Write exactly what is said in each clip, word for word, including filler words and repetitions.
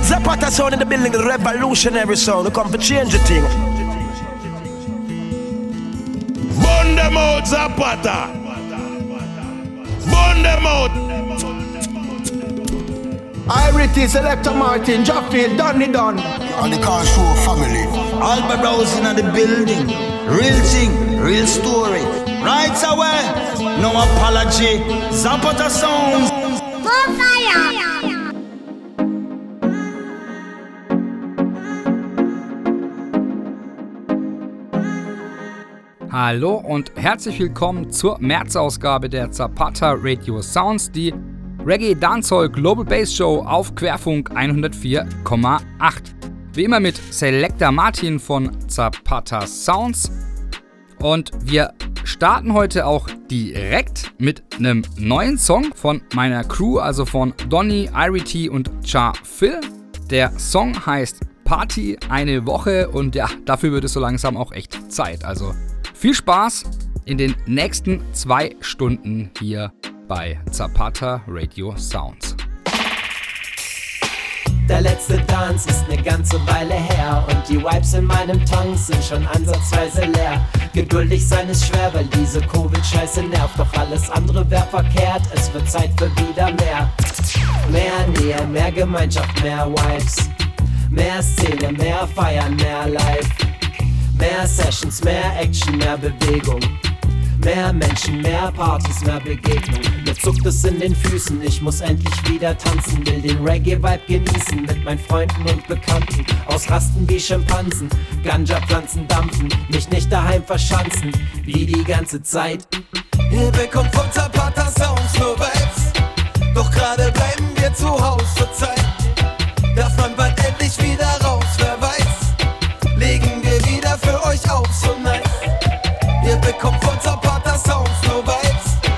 Lord Zapata sound in the building, the revolutionary sound. We come to change the thing. Burn them out, Zapata. Burn them out. Irie T, Selecta Martin, Char Phil, Donny Dunn. On the car show family. Albert Rosen in the building. Real thing, real story. Right away, no apology. Zapata sounds. Go fire. Hallo und herzlich willkommen zur März-Ausgabe der Zapata Radio Sounds, die Reggae Dancehall Global Bass Show auf Querfunk hundertvier Komma acht. Wie immer mit Selecta Martin von Zapata Sounds. Und wir starten heute auch direkt mit einem neuen Song von meiner Crew, also von Donny, Irie T und Char Phil. Der Song heißt Party eine Woche und ja, dafür wird es so langsam auch echt Zeit, also viel Spaß in den nächsten zwei Stunden hier bei Zapata Radio Sounds. Der letzte Tanz ist eine ganze Weile her und die Wipes in meinem Tank sind schon ansatzweise leer. Geduldig sein ist schwer, weil diese Covid-Scheiße nervt, doch alles andere wäre verkehrt, es wird Zeit für wieder mehr. Mehr Nähe, mehr Gemeinschaft, mehr Wipes, mehr Szene, mehr Feiern, mehr Live. Mehr Sessions, mehr Action, mehr Bewegung. Mehr Menschen, mehr Partys, mehr Begegnung. Mir zuckt es in den Füßen, ich muss endlich wieder tanzen. Will den Reggae-Vibe genießen mit meinen Freunden und Bekannten. Ausrasten wie Schimpansen, Ganja-Pflanzen dampfen. Mich nicht daheim verschanzen, wie die ganze Zeit. Ihr bekommt von Zapata Sounds nur Vibes. Doch gerade bleiben wir zu Hause zur Zeit. Darf man bald endlich wieder raus, wer weiß. Legen wir wieder für euch auf, so nice. Ihr bekommt von Zapata Sounds nur Vibes.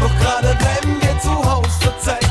Doch gerade bleiben wir zu Hause zur Zeit.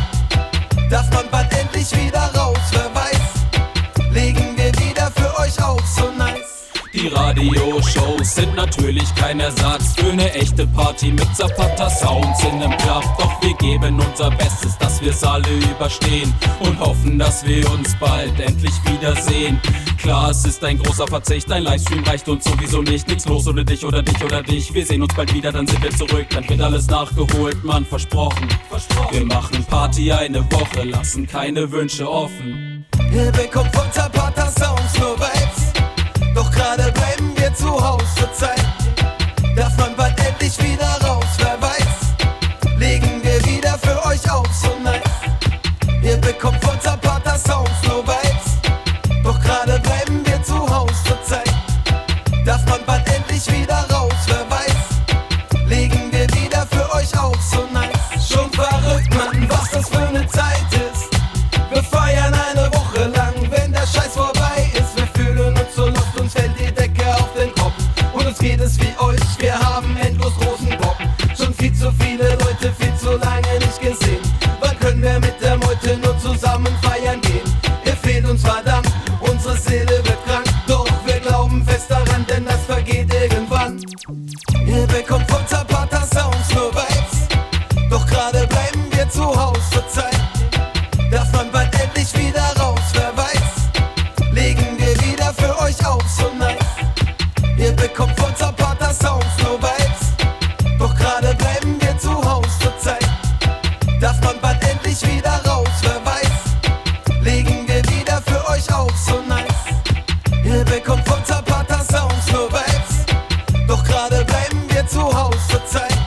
Darf man bald endlich wieder raus, wer weiß. Legen wir wieder für euch auf, so nice. Die Radioshows sind natürlich kein Ersatz für eine echte Party mit Zapata Sounds in einem Club. Doch wir geben unser Bestes, dass wir's alle überstehen und hoffen, dass wir uns bald endlich wiedersehen. Klar, es ist ein großer Verzicht, ein Livestream reicht uns sowieso nicht. Nix los ohne dich oder dich oder dich. Wir sehen uns bald wieder, dann sind wir zurück. Dann wird alles nachgeholt, Mann, versprochen. versprochen. Wir machen Party eine Woche, lassen keine Wünsche offen. Ihr bekommt von Zapata Sounds nur Vibes. Doch gerade bleiben wir zu Hause zur Zeit. Darf man bald endlich wieder raus, wer weiß. Legen wir wieder für euch auf, so nice. Ihr bekommt von Zapata Sounds nur Vibes. Doch gerade bleiben wir zu Haus zur Zeit. Darf man bald endlich wieder raus, wer weiß. Legen wir wieder für euch auf, so nice. Schon verrückt, Mann, was das für eine Zeit ist. Wir feiern eine Woche lang, wenn der Scheiß vorbei ist. Wir fühlen uns so lost, uns fällt die Decke auf den Kopf. Und uns geht es wie euch, wir haben endlos großen Bocken. Schon viel zu viele Leute, viel zu lange nicht gesehen. Wann können wir mit der Meute nur zusammen feiern gehen? Ihr fehlt uns verdammt. Unsere Seele wird krank, doch wir glauben fest daran, denn das vergeht irgendwann. Ihr bekommt von Zapata Sounds nur Vibes, doch gerade bleiben wir zu Hause zur Zeit. Darf man bald endlich wieder raus, wer weiß. Legen wir wieder für euch auf, so nice. Ihr bekommt von Zapata Sounds nur Vibes, doch gerade bleiben wir zu Hause zur Zeit. Darf man bald endlich wieder raus, wer weiß. Legen wir wieder für euch auf, so nice. Ihr bekommt von Zapata Sounds nur Vibes. Doch gerade bleiben wir zu Hause zur Zeit.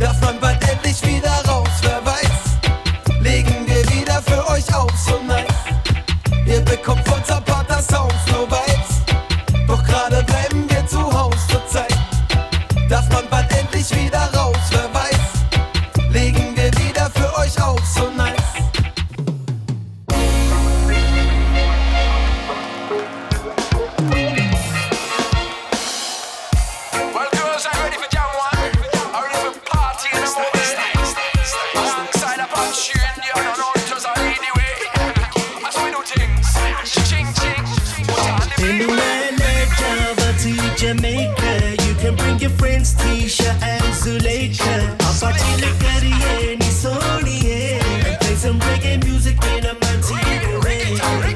Darf man bald endlich wieder raus, wer weiß. Legen wir wieder für euch auf, so nice. Ihr bekommt von Zapata Sounds nur Vibes. Doch gerade bleiben wir zu Hause zur Zeit. Darf man bald endlich wieder raus, wer weiß. Legen wir wieder für euch auf, so nice. Tisha and Zuleika, I'll party like Carrie and Sony, and play some reggae music in a mantilla.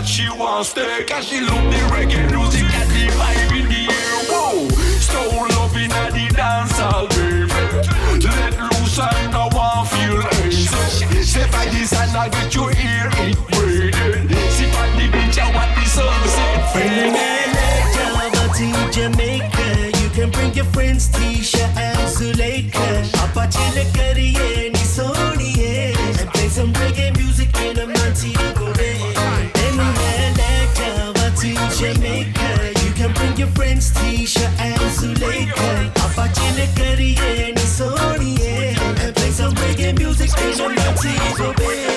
that she wants to, cause she love the reggae music and the vibe in the air. Whoa, stole loving at the dance all day. Let loose and I won't feel angry. Step by this and I get your ear it breathing. Sip on the beach and watch the sunset fading. Electro Jamaica, you can bring your friends Tisha and Zuleika. Apache Lekari and Isoniye, and play some reggae music in a Montego Bay. Jamaica, you can bring your friends Tisha and Zuleika, Apache Lekari and Isoniye, and play some reggae music in a Montego Bay.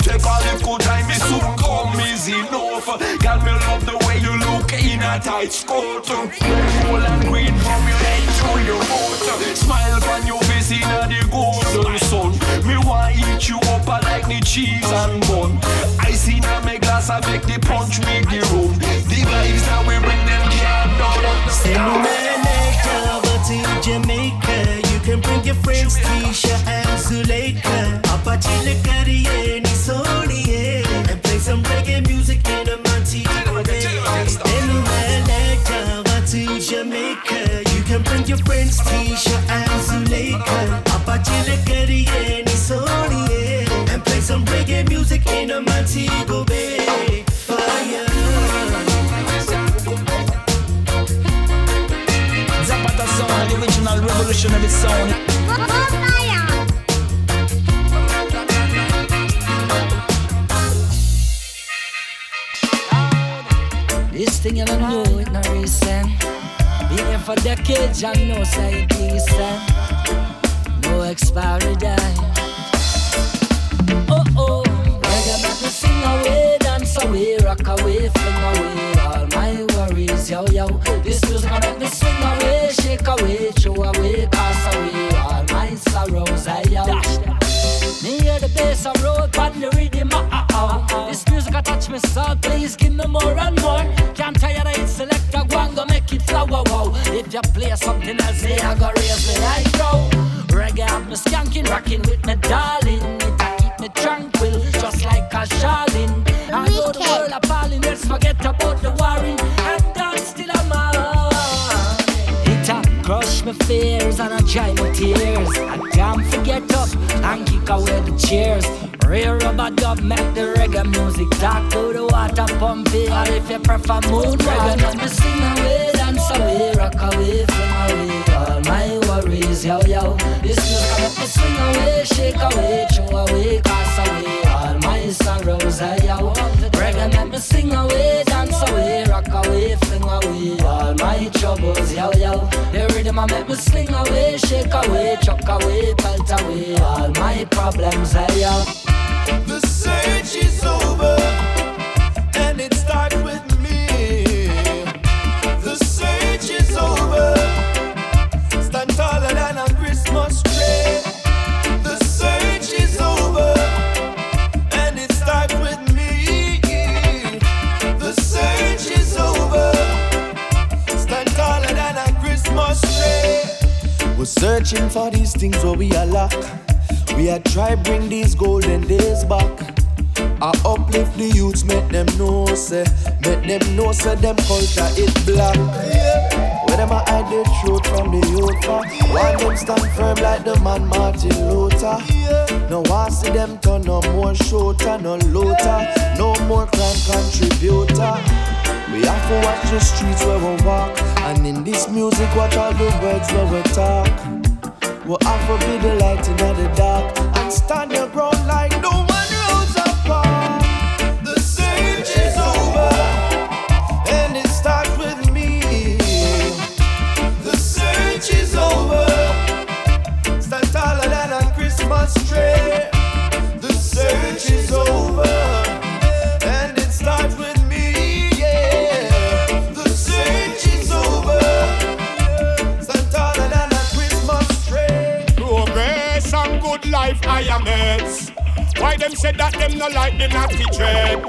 Take all the good time, it soon come easy enough. Girl, me love the way you look in a tight skirt. Full and green from your head to your foot. Smile on your face in the golden sun. Me want eat you up like the cheese and bun. I see now my glass, I make the punch make the room. The vibes that we bring them can't down on the sky. Jamaica, you can bring your friends Tisha and Zuleika, Apache Lekari and Isoniye, and play some reggae music in a Montego Bay. Electro Jamaica, you can bring your friends Tisha and Zuleika, Apache Lekari and Isoniye, and play some reggae music in a Montego Bay. Fire. Zapata Sound, the original revolutionary sound. This thing you don't know, it's not recent. Been here for decades and no side decent. No expiry date. Oh oh, reggae make me sing away, dance away, rock away, fling away all my worries, yo yo. This music make me swing away, shake away, throw away, cast away all my sorrows, I yo. Me hear the bass I roll, but the rhythm ah ah ah. This music I touch me soul, please give me more and more. Can't tire of it, select a one, go make it flower wow. If you play something else, say I go raise me like bro. Reggae have me skanking, rocking with me darling. It a keep me tranquil, just like a Charlene. I know the world a falling, let's forget about the worrying. And dance still I'm on. It a crush my fears and I dry my tears. I can't forget up and kick away the cheers. Real rubber dub make the reggae music talk to the water pump it. Or if you prefer mood reggae, let me sing away, dance away, rock away, fling away all my worries, yo yo. This music make me swing away, shake away, throw away, cast away all my sorrows, yo. Reggae make me sing away, dance away, rock away, fling away all my troubles, yo yo. The rhythm I make me swing away, shake away, chuck away, pelt away all my problems, yo. The search is over, and it starts with me. The search is over. Stand taller than a Christmas tree. The search is over, and it starts with me. The search is over. Stand taller than a Christmas tree. We're searching for these things where we are locked. We are try bring these golden days back. I uplift the youths, make them know, say, make them know, say, them culture is black. Yeah. Where them a hide the truth from the youth, yeah. While them stand firm like the man Martin Luther. Yeah. No I see them turn no more shorter, no looter, yeah. No more crime contributor. We have to watch the streets where we walk, and in this music watch all the words where we talk. We'll offer be the light in the dark and stand your ground like no one knows apart. The search is over and it starts with me. The search is over. Stand taller than a Christmas tree. The search is over and it starts with me. them said that them no like the naughty trend.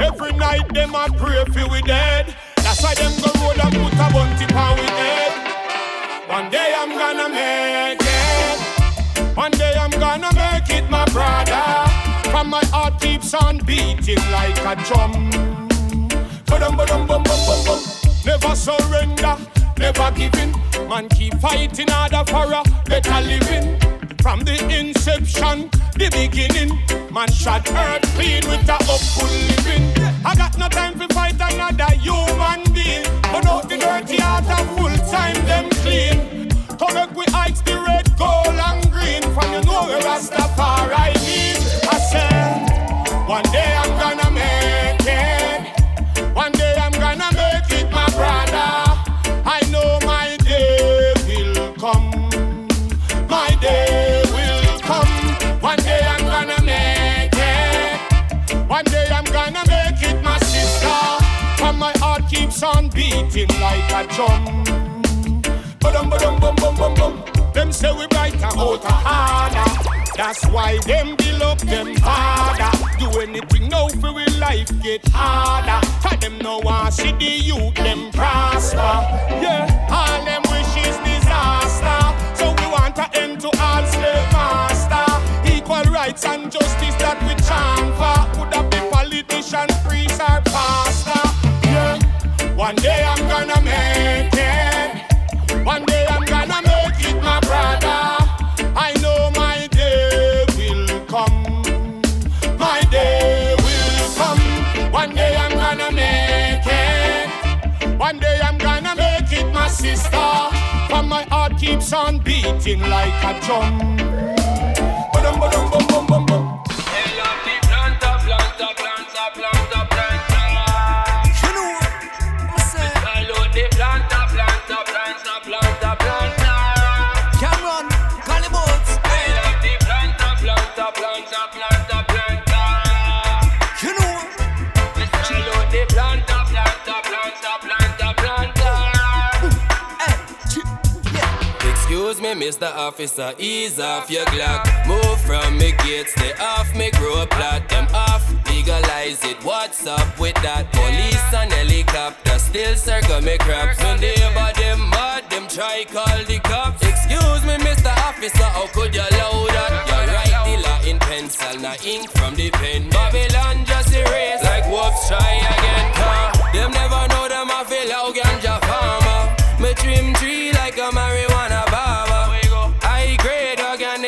Every night them a pray for we dead. That's why them go roll and put a bunty pan we head. One day I'm gonna make it. One day I'm gonna make it, my brother. And my heart keeps on beating like a drum. Ba-dum, ba-dum, bum, bum, bum, bum. Never surrender, never give in. Man keep fighting harder for a better living. From the inception, the beginning, man shot earth clean with a upful living. I got no time to fight another human being. But out the dirty heart and full time them clean. Correct we hikes the red, gold and green. From you know where Rastafari mean. I said, one day I'm gonna make it. One day I'm gonna make it, my brother. I know my day will come. My day will come. One day I'm gonna make it. One day I'm gonna make it, my sister. And my heart keeps on beating like a drum. Ba-dum, ba-dum, bum, bum, bum, bum. Them say we brighter, outer, harder. That's why them build up them harder. Do anything now for we life get harder. Cause them no one see the youth, them prosper. Yeah, all them wishes disaster. So we want to end to all slave master. Equal rights and justice that we chant for. Could have been politician, priest or pastor. Yeah, one day I'm gonna make it. One day I'm gonna make it, my brother. I know my day will come. My day will come. One day I'm gonna make it. One day I'm gonna make it, my sister. And my heart keeps on beating like a drum. Ba-dum, ba-dum, bum, bum, bum, bum. Mister Officer, ease off your Glock. Move from me gates, stay off me grow plot. Them off, legalize it, what's up with that? Police and helicopter still circle me crap. When they over them mad, them try call the cops. Excuse me, Mister Officer, how could you allow that? You write the law in pencil, not ink from the pen. Babylon just erase like wolves try again. Huh? Them never know them a feel how ganja farmer. Me trim tree like a marijuana barber.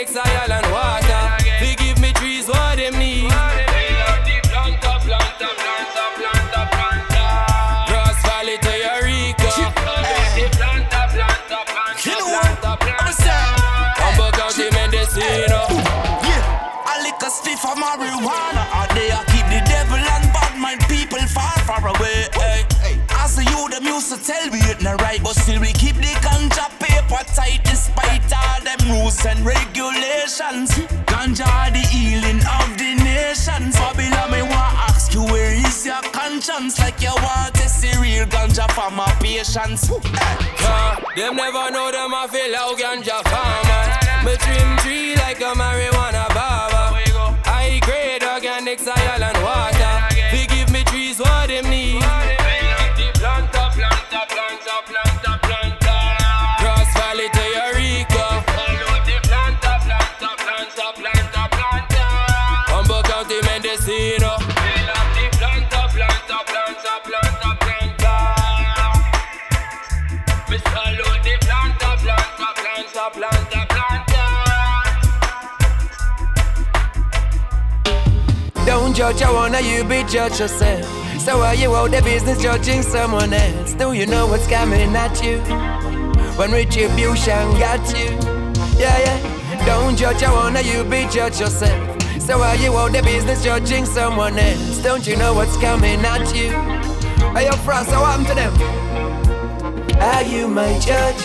Soil and water. They give me trees what they need. They love the planta, planta, planta, planta, planta. Cross Valley to Eureka. The planta, planta, planta, planta, planta. Humble County Mendocino. Yeah, I lick a stiff of marijuana. Out there I keep the devil and bad mind people far, far away. As the youth them used to tell me it not right, but still we keep the ganja paper tight despite all them rules and regulations. Ganja are the healing of the nations. Babylon, me want ask you where is your conscience? Like you want to see real ganja for my patience. Huh, them never know them a feel how ganja farmers. Me trim tree like a marijuana barber. High grade organic soil and water. They give me trees what them need. Planta, planta, planta, planta, planta. Cross Valley to Eureka. Follow the planta, planta, planta, planta, planta. Humble County Mendocino. We love the planta, planta, planta, planta, planta. We follow the planta, planta, planta, planta, planta. Don't judge, I wanna you be judge yourself. So are you out the business judging someone else? Do you know what's coming at you? When retribution got you? Yeah, yeah. Don't judge, I wanna you be judge yourself. So are you out the business judging someone else? Don't you know what's coming at you? Are you frost, so I'm to them. Are you my judge?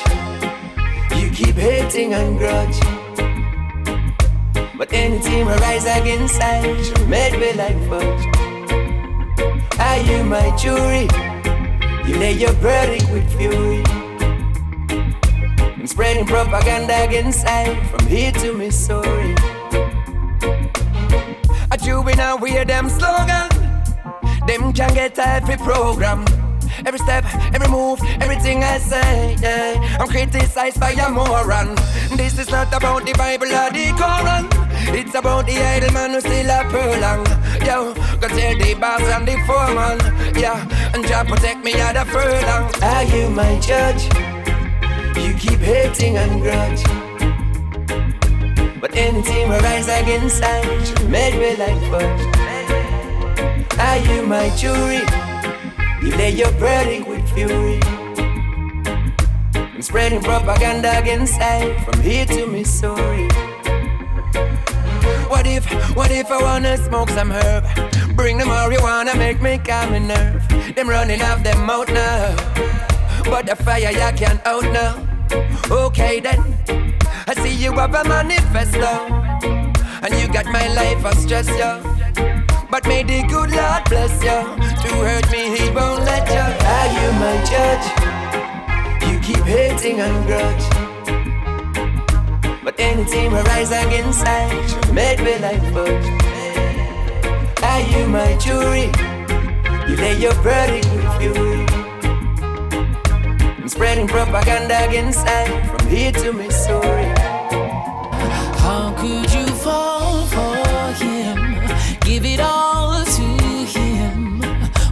You keep hating and grudge. But any team arise against I made me like fudge. Are you my jury? You lay your verdict with fury. I'm spreading propaganda against I from here to Missouri. A juvenile wear them slogan. Them can get every program. Every step, every move, everything I say, yeah. I'm criticized by a moron. This is not about the Bible or the Koran. It's about the idle man who still a prolong. Yo, go tell the boss and the foreman, yeah. And try protect me at a furlong. Are you my judge? You keep hating and grudge. But anything will rise against I. Made me like fudge. Are you my jury? You lay your verdict with fury. I'm spreading propaganda against I, from here to Missouri. What if, what if I wanna smoke some herb? Bring the marijuana, make me calm and nerve. Them running off them out now, but the fire ya can't out now. Okay then, I see you have a manifesto, and you got my life on stress, yo. But may the good Lord bless you. To hurt me, he won't let you. Are you my judge? You keep hating and grudge. But anything will rise against I. Made me like fudge. Are you my jury? You lay your verdict with fury. I'm spreading propaganda against I, from here to Missouri. How could you fall for him? Give it all to him.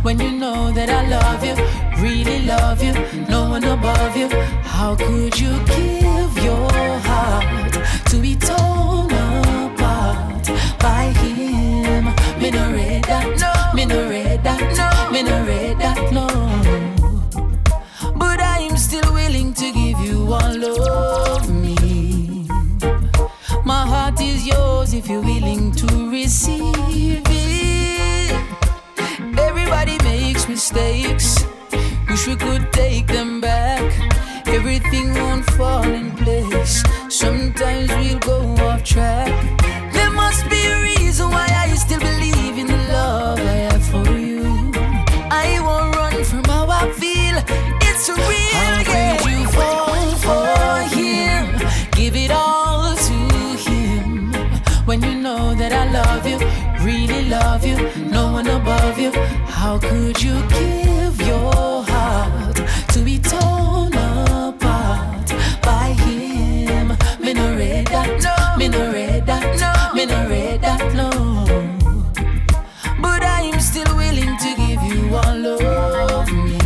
When you know that I love you, really love you, no one above you. How could you give your heart to be torn apart by him? Me no read that, no. Me no read that, no. Me no read that, no. But I'm still willing to give you all of me. My heart is yours if you're willing to receive it. Everybody makes mistakes. Wish we could take them back. Everything won't fall in place. Sometimes we'll go off track. There must be a reason why I still believe in the love I have for you. I won't run from how I feel. It's a real how game. How could you fall for him? Give it all to him. When you know that I love you, really love you, no one above you. How could you give your heart to be torn apart by him? Me no read that, no. Me no read that, no. Me no read that, no. But I'm still willing to give you all of me.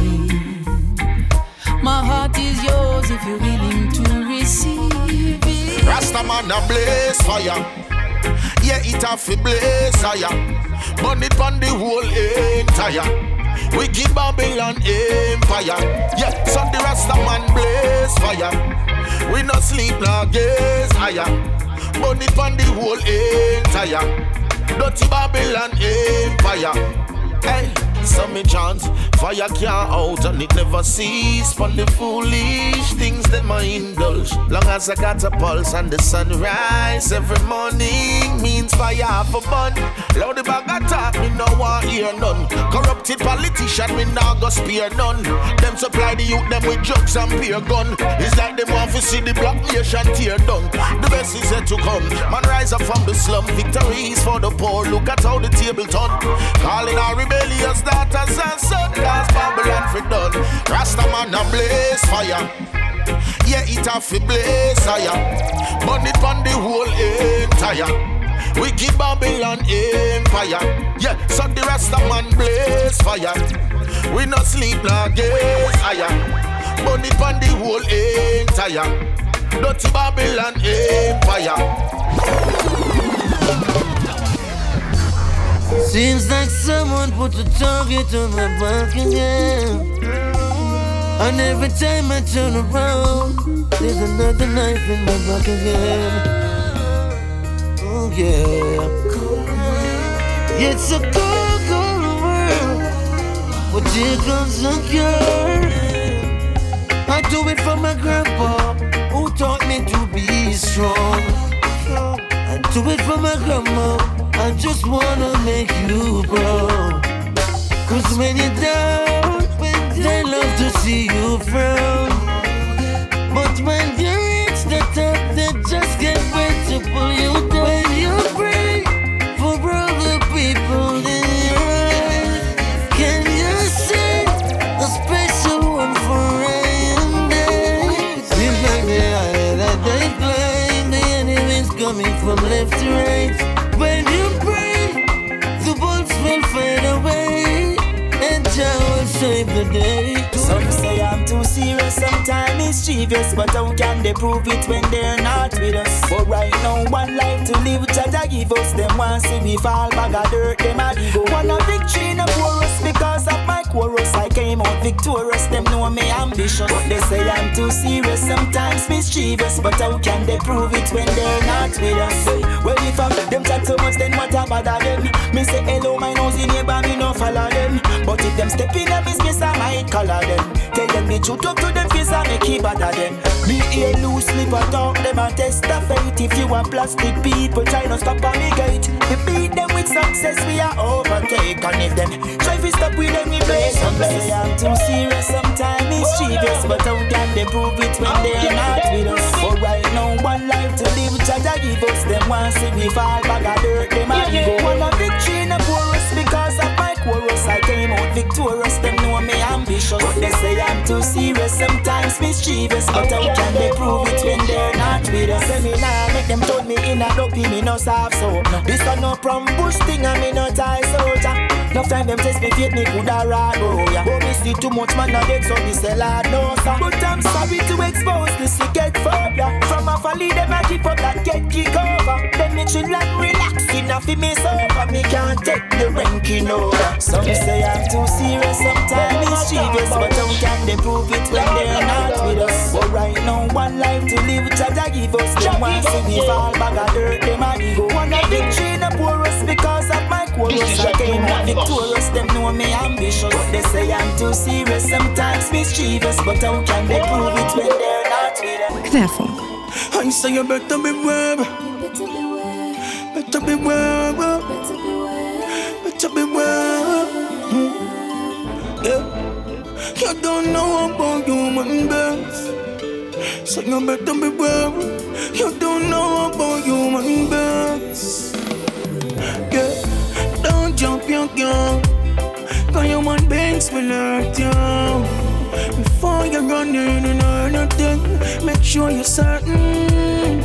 My heart is yours if you're willing to receive it. Rastaman a blaze fire. Yeah, it a fi blaze higher. Burn it on the whole entire. We give Babylon empire. Yeah, so the Rasta man blaze fire. We no sleep nor gaze higher. Burn it on the whole entire. Dirty Babylon empire. Hey, so me chant, fire can't out and it never cease. From the foolish things that my indulge. Long as I got a pulse and the sunrise every morning means fire for fun. Loud the bag attack, me no want hear none. Corrupted politician, me now go spear none. Them supply the youth, them with jokes and beer gun. It's like them want to see the black nation tear down. The best is yet to come. Man rise up from the slum, victory is for the poor. Look at how the table turn. Calling our rebellious daughters and sons, cause Babylon fi done. Rastaman a blaze fire. Yeah, it a fi blaze fire. Burn it on the whole entire. We give Babylon empire. Yeah, so the Rastaman blaze fire. We no sleep nor gaze higher. Burn it on the whole entire. Dirty Babylon empire. Seems like someone put a target on my back again. And every time I turn around, there's another knife in my back again. Oh yeah. It's a cold, cold world, but here comes a cure. I do it for my grandpa, who taught me to be strong. I do it for my grandma, I just wanna make you proud. Cause when you're down, they love to see you frown. But when you reach the top, they just can't wait to pull you down. When you pray for brothers today. Some say I'm too serious, sometimes mischievous, but how can they prove it when they're not with us? But right now, one life to live, Jaja give us. Them once see we fall, bag of dirt, them a dig up. One a victory in a chorus, because of my chorus I came out victorious, them know me ambitious. But they say I'm too serious, sometimes mischievous, but how can they prove it when they're not with us? Well, if I them chat so much, then what a bother them? Me say hello, my nosy neighbor, me no follow them. But if them step in a business, I might color them. Tell them me shoot up to them face, I make it bother them. Me hear loose slip and talk, them a test a fate. If you are plastic people, try no stop on me gate. We beat them with success, we are overtake. And if them try to stop with them, we play some place. I'm too serious, sometimes mischievous, but how can they prove it when they are not with us? For right now, one life to live, Jaja give us. Them once see we fall, bag of dirt, them a give up. One of victory in a chorus, because of my chorus I came out victorious, them know me ambitious. But they say I'm too serious, sometimes mischievous, but how can they prove it when they're not with us? Seminar make them told me in a dopey, me no soft so. This one no from bush thing and me no tie soldier. Enough time them test me fate, me coulda ride, oh yeah. But me see too much man a dead, so me sell hard, no sir. But I'm sorry to expose this wicked phobia. From a folly them a give up that get kick over. Then me chill and relax, enough in me sober. Me can't take the ranking over. Some say I'm too serious, sometimes mischievous, but how can they prove it when they're not with us? But right now, one life to live, Jaja give us. Them once see me fall, bag of dirt, them a dig up. One a victory in a chorus, because of my chorus I came out victorious, them know me ambitious. They say I'm too serious, sometimes mischievous, but how can they prove it when they're not with us? Querfunk. I say you better beware, better beware, better beware, better beware. Yeah, you don't know about human birth, so you better beware. You don't know about human birth. Yeah. Don't jump your gun, cause human beings will hurt you. Before you run in and earn nothing, make sure you're certain.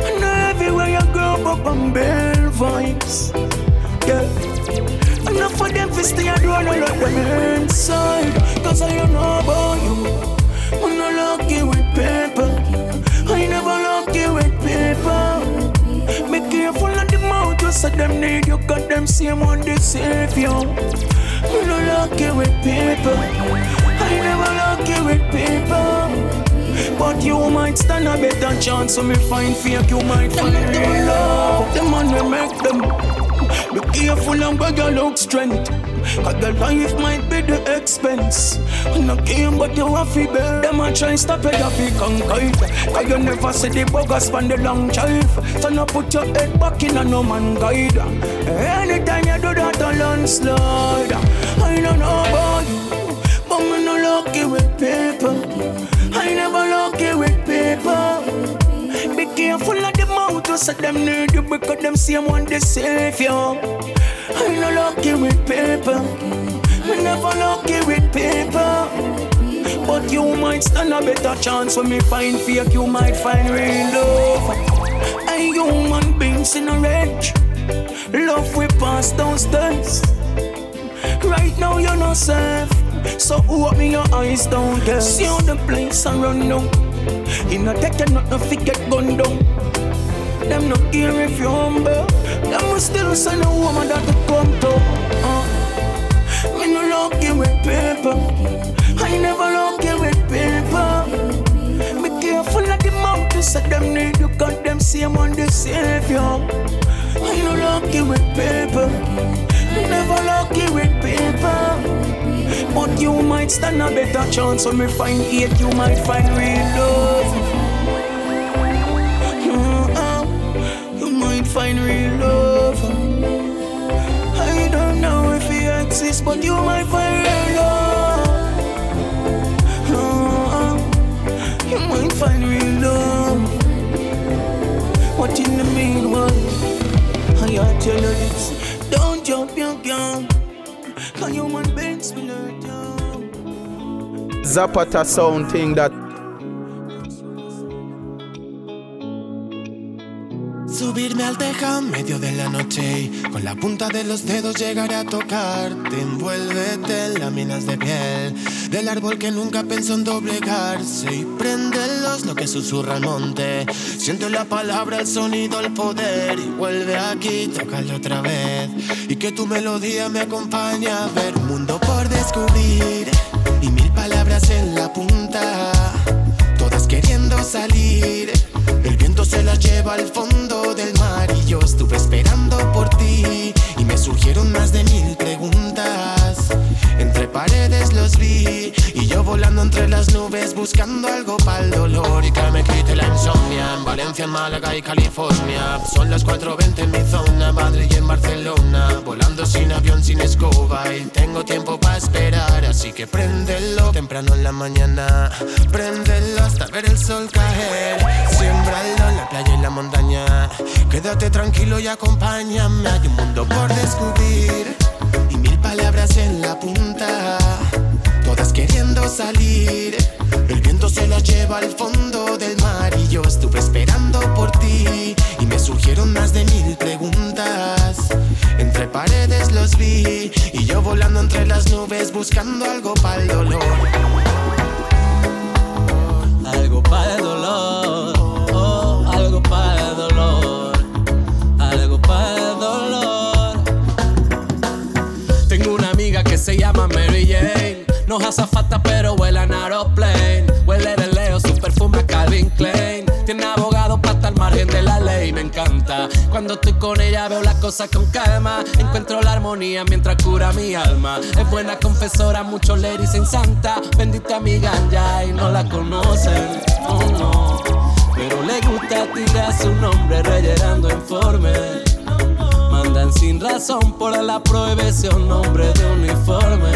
And everywhere you grow up and bare vibes. Yeah. Enough of them fists they are doing a lot them inside. Cause I don't know about you, I'm not lucky with paper. I never lucky with paper. Be careful of the mouth. So them need you, got them same one they save you. I'm not lucky with people, I never lucky with people. But you might stand a better chance, so me find fake, you might find real love. The man will make them, be careful and where you look strength. Cause the life might be the expense. I'm not game but you have to bear. Them a try stop it, you have to conquer. Cause you never see the bogus from the long drive. So now put your head back in a no man guide. Anytime you do that a landslide. I don't know about you, but I'm not lucky with people. I never lucky with people. Be careful of the mouth, you said them need you. Because them same one they save you. I'm not lucky with people, I'm never lucky with people. But you might stand a better chance when me find fake, you might find real love. And human beings in a wreck, love we pass downstairs. Right now you're not safe, so open your eyes down there. See how the place around now, in a deck you're not gonna get gunned down. Them not care if you're humble. Them will still send a woman that to come to. uh. Me no lucky with people, I never lucky with people. Be careful of the mouth to set them need you. Got them same on the savior. I no lucky with people, I never lucky with people. But you might stand a better chance when me find hate, you might find real love. Find real love. I don't know if he exists, but you might find real love. Oh, you might find real love. What in the meanwhile? I tell you this. Don't jump your gun, cause human beings will hurt you. Zapata sound thing that. Subir final deja medio de la noche y con la punta de los dedos llegaré a tocarte. Envuélvete en láminas de piel del árbol que nunca pensó en doblegarse y préndelos lo que susurra el monte. Siente la palabra, el sonido, el poder y vuelve aquí, tócalo otra vez y que tu melodía me acompañe a ver un mundo por descubrir y mil palabras en la punta, todas queriendo salir. El viento se las lleva al fondo del mar y yo estuve esperando por ti y me surgieron más de mil preguntas. Entre paredes los vi y yo volando entre las nubes buscando algo para el dolor y que me quite la insomnia. En Valencia, en Málaga y California son las cuatro veinte en mi zona, Madrid y en Barcelona, volando sin avión, sin escoba y tengo tiempo para esperar. Así que préndelo temprano en la mañana, préndelo hasta ver el sol caer. Siembra en la playa y la montaña, quédate tranquilo y acompáñame. Hay un mundo por descubrir y mil palabras en la punta, todas queriendo salir. El viento se las lleva al fondo del mar y yo estuve esperando por ti y me surgieron más de mil preguntas. Entre paredes los vi y yo volando entre las nubes buscando algo para el dolor, algo para el dolor. Se llama Mary Jane, no es azafata pero huele a aeroplane. Huele de Leo, su perfume a Calvin Klein. Tiene abogado para estar al margen de la ley, me encanta. Cuando estoy con ella veo las cosas con calma. Encuentro la armonía mientras cura mi alma. Es buena confesora, muchos le dicen santa. Bendita amiga ya y no la conocen, oh no. Pero le gusta tirar su nombre rellenando informes. Andan sin razón por la prohibición, nombre de uniforme,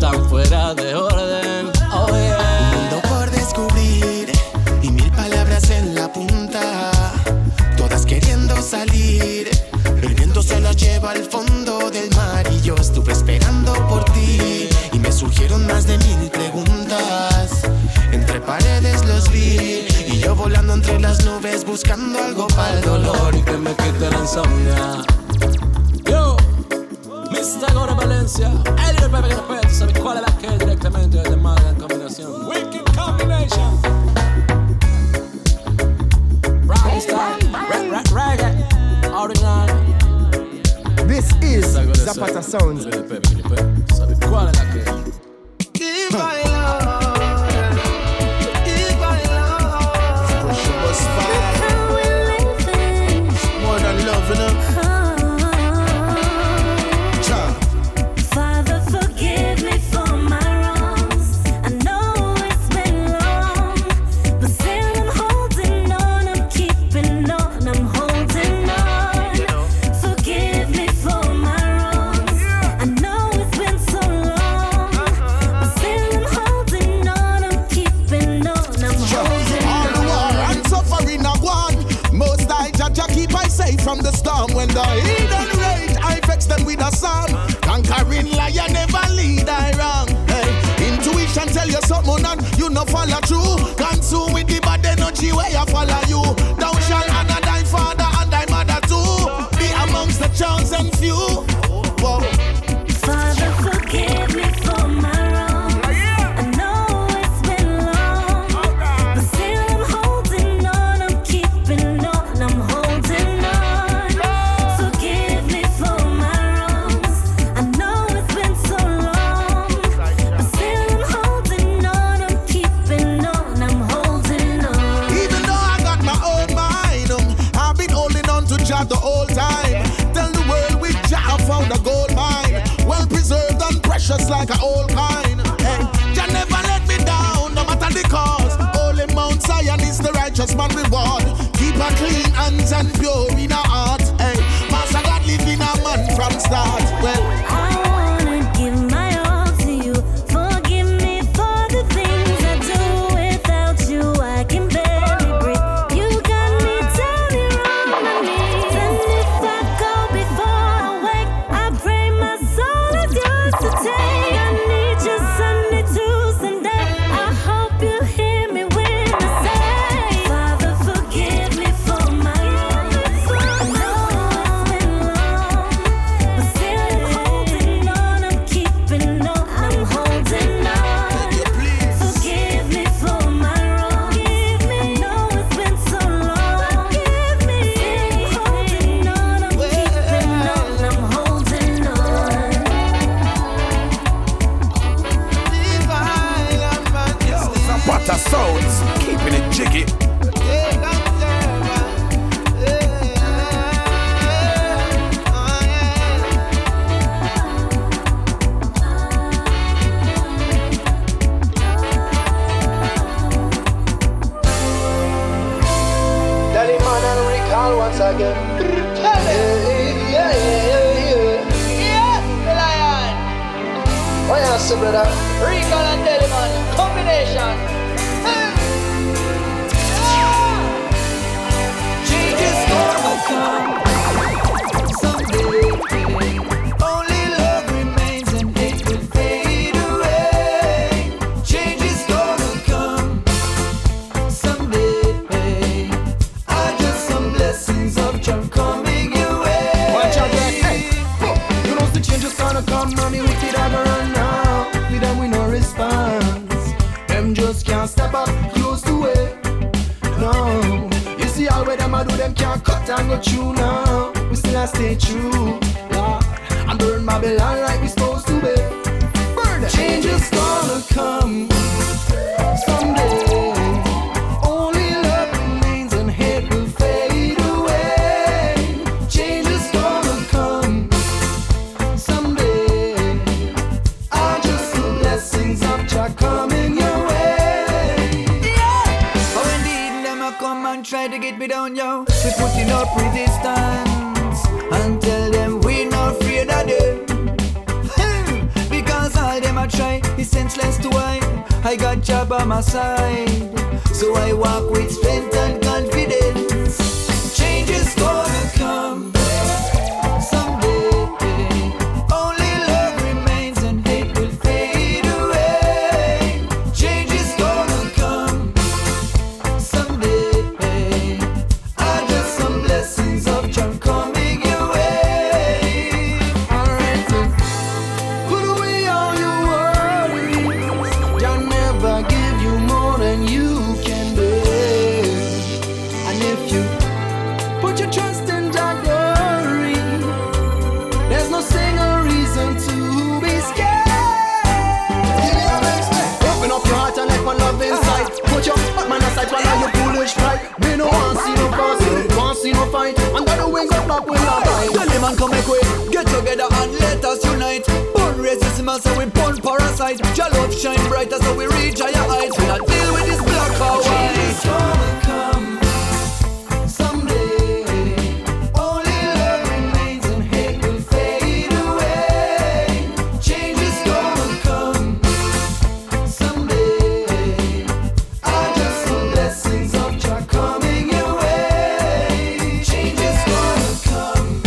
tan fuera de orden, oh yeah. Un mundo por descubrir y mil palabras en la punta, todas queriendo salir. El viento se las lleva al fondo del mar y yo estuve esperando por ti y me surgieron más de mil preguntas. Entre paredes los vi y yo volando entre las nubes buscando algo para el dolor y que me quite la insomnia. Yo, mister Gore Valencia, el del bebé respeto, ¿sabes cuál es la que directamente desde Málaga en combinación? Wicked Combination. Rock star, reggae, reggae, ordinary. This is Zapata Sounds. ¿Sabes cuál es la que? From the storm, when the heathen rage, I vex them with a psalm. Conquering lion never lead I wrong. Hey, intuition tell you something and you no follow through. Consume with the bad energy where you follow you. Thou shall honor thy father and thy mother too. Be amongst the chosen few. Whoa. Father, forgive me for my wrongs. I know it's been long, but still I'm holding on. I'm keeping on. I'm holding. The whole time, yeah. Tell the world with Jah I found a gold mine, yeah. Well preserved and precious like an old pine. Hey, Jah never let me down, no matter the cause. Holy Mount Zion is the righteous man reward. Keep a clean hands and pure in our heart. Hey, Master God live in a man from start. Well, I wanna give my all to you. Forgive me for the things I do. Without you, I can bear. Take it. Daddy man, I'll recall once again. Yeah, yeah, yeah, yeah. Yeah, lion. Why else, brother? Recall and Daddy man, combination. Come someday, only love remains and hate will fade away. Change is gonna come someday. I just some blessings of charm coming your way. Watch out, hey, you know the change is gonna come. Mommy, we did have a run now. We don't win no response. Them just can't step up close to it. No. See all where them a do, them can't cut and go through now. We still a stay true, yeah. And burn Babylon like we supposed to be. Burn it. Change is gonna come someday. Only love remains and hate will fade away. Change is gonna come someday. I just the blessings of Jah coming your way. Try to get me down, yo. We putting up resistance and tell them we not afraid of them. Because all them I try is senseless to I. I got Jah by my side, so I walk with strength and confidence. Change is gonna come someday. Only love remains and hate will fade away. Change is gonna come someday. Come make way, get together and let us unite. Burn racism so we burn parasite. Your love shine brighter so we reach higher heights. We not deal with this black or white. Come someday. Only love remains and hate will fade away. Change is gonna come someday. I just the blessings of Jah coming your way. Change is gonna come.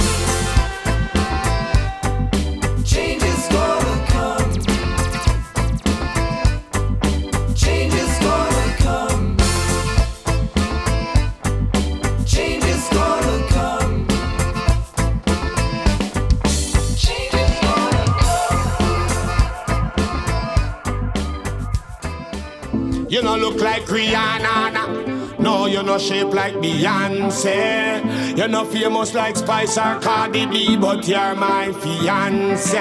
You no look like Rihanna, no, you no shape like Beyonce. You no famous like Spice or Cardi B, but you're my fiance.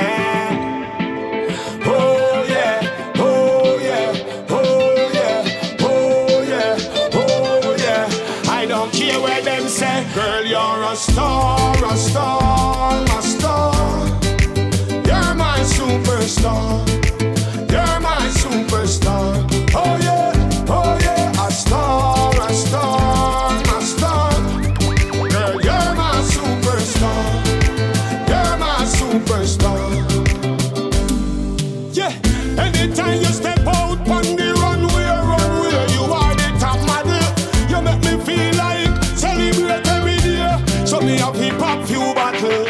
Oh yeah, oh yeah, oh yeah, oh yeah, oh yeah. I don't care what them say, girl, you're a star, a star, a star. You're my superstar, you're my superstar. Oh yeah. Oh yeah, a star, a star, a star. Girl, you're my superstar. You're my superstar. Yeah, anytime you step out on the runway, runway, you are the top model. You make me feel like celebrate every day. So me a hip hop few battle.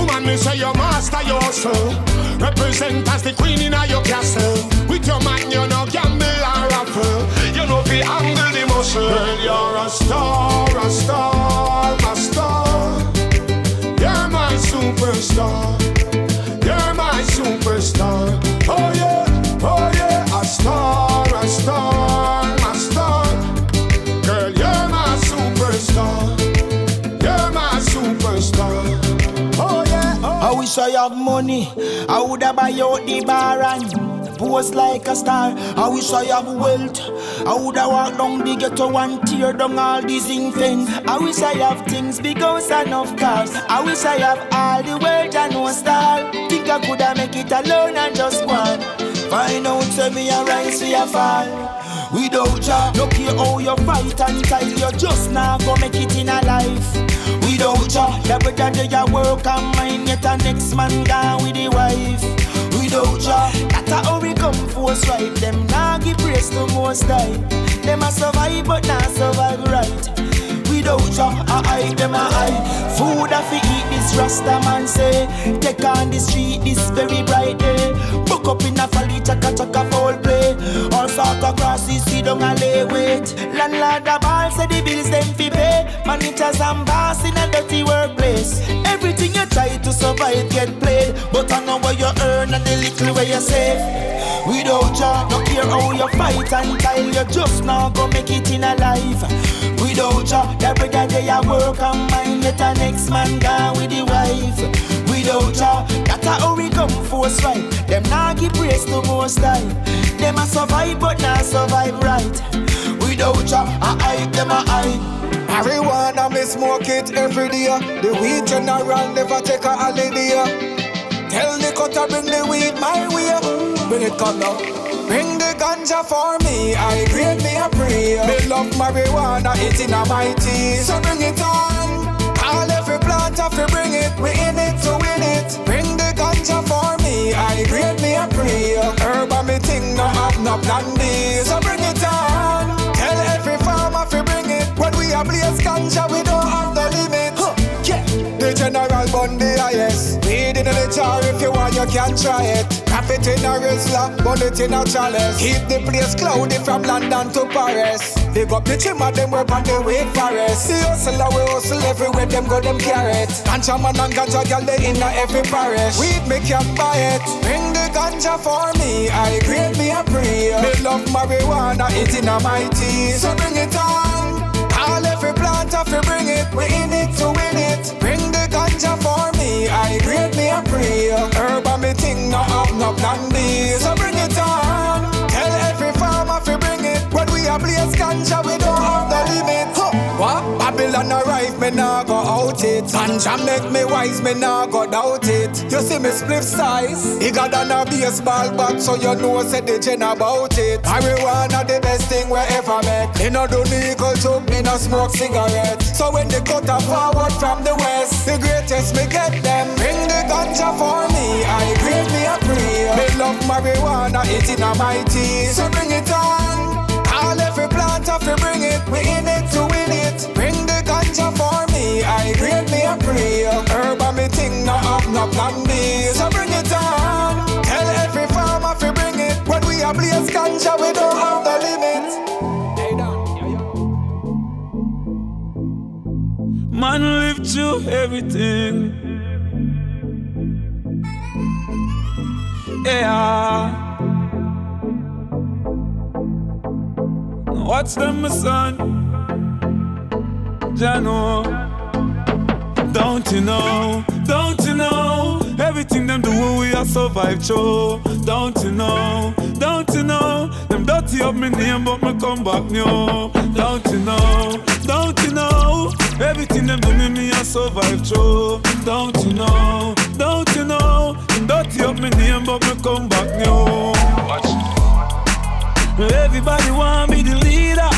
Woman, me say you master yourself. Represent as the queen in your castle. With your man, you no gamble and raffle. You know the angle, the muscle. Girl, you're a star, a star, a star. You're my superstar. You're my superstar. Oh yeah, oh yeah, a star, a star, a star. Girl, you're my superstar. You're my superstar. I wish I have money, I would have buy out the bar and pose like a star. I wish I have wealth. I woulda walk down the ghetto and tear down all these things. I wish I have things because I know cars. I wish I have all the wealth and no star. Think I coulda make it alone and just one. Find out say me a rise, me a fall. Without ya, no care how you fight and fight, you just not go make it in a life. Without ya, the brother do your work and mine, yet the next man gone with the wife. Without ya, that's how we come for strife. Them nah give praise to most high. Them a survive but nah survive right. Without ya, I hide them a hide. Food I fi eat, this Rasta man say. Take on the street, this very bright day. Book up in a valley, chaka chaka fall play. All sort of crosses, see down a lay wait. Landlord a ball, say the bills them fi pay. Managers and boss in a dirty workplace. Everything you try to survive get played. But I know what you earn and the little way you save. Without ya, no care how you fight and die. You just now go make it in a life. Without ya, the brother they a work and mine, yet the next man gone with the wife. Without ya, that's how we come for strife. Them nah give praise to most high. Them a survive but nah survive right. Without ya, I hide them a hide. Marijuana me smoke it every day. The weed general never take a holiday. Tell the cutter bring the weed my way. Bring it come now. Bring the ganja for me, I grade me a prayer. Me love marijuana, it's in my tea. So bring it on, all every plant have to bring it. We in it to win it. Bring the ganja for me, I grade me a prayer. Herb and me thing no have no plan B. So bring it on, tell every farmer to bring it. When we have blaze ganja, we don't have no limit. Huh, yeah. The general bun the highest. Weed in the jar, if you want, you can try it. Wrap it in a wrestler, bullet in a chalice. Keep the place cloudy from London to Paris. They got the chim at them web and they wait for us. The hustler we hustle everywhere, them go them carrot. Ganja man and ganja girl, they in a every parish. Weed me can buy it. Bring the ganja for me, I grade me a prayer. Me love marijuana, it's in a my tea. So bring it on, all every plant have to bring it. We in it to win it. Bring the ganja for me, I grade me a prayer. Herb and me thing no have no plan B. So bring it on, tell every farmer fi bring it. When we a blaze ganja, we don't have the limit. Huh. What? Babylon arrive, me nah go out it. Ganja make me wise, me nah go doubt it. You see me split size, bigger than a baseball bat, so you know say the gen about it. Marijuana the best thing we ever make. Me no do nickel joke, me no smoke cigarette. So when they cut a forward from the west, the greatest me get them. Bring the ganja for me, I grade me a prayer. Me love marijuana, it's in my tea. So bring it on, all every plant have to bring it. We in it to win it. Bring the ganja for me, I grade me a prayer. Herb and me thing no have no plan B. So bring it on, tell every farmer to bring it. When we a blaze ganja, we don't have the limit. Man live through everything. Yeah. Watch them, my son. Jano. Don't you know? Don't you know? Everything them do we are survive through. Don't you know? Don't you know? Them dirty up my name but me come back new. Don't you know? Don't you know? Everything them do me, me I survive through. Don't you know? Don't you know? Them dirty up my name but me come back new. Watch. Everybody want be the leader.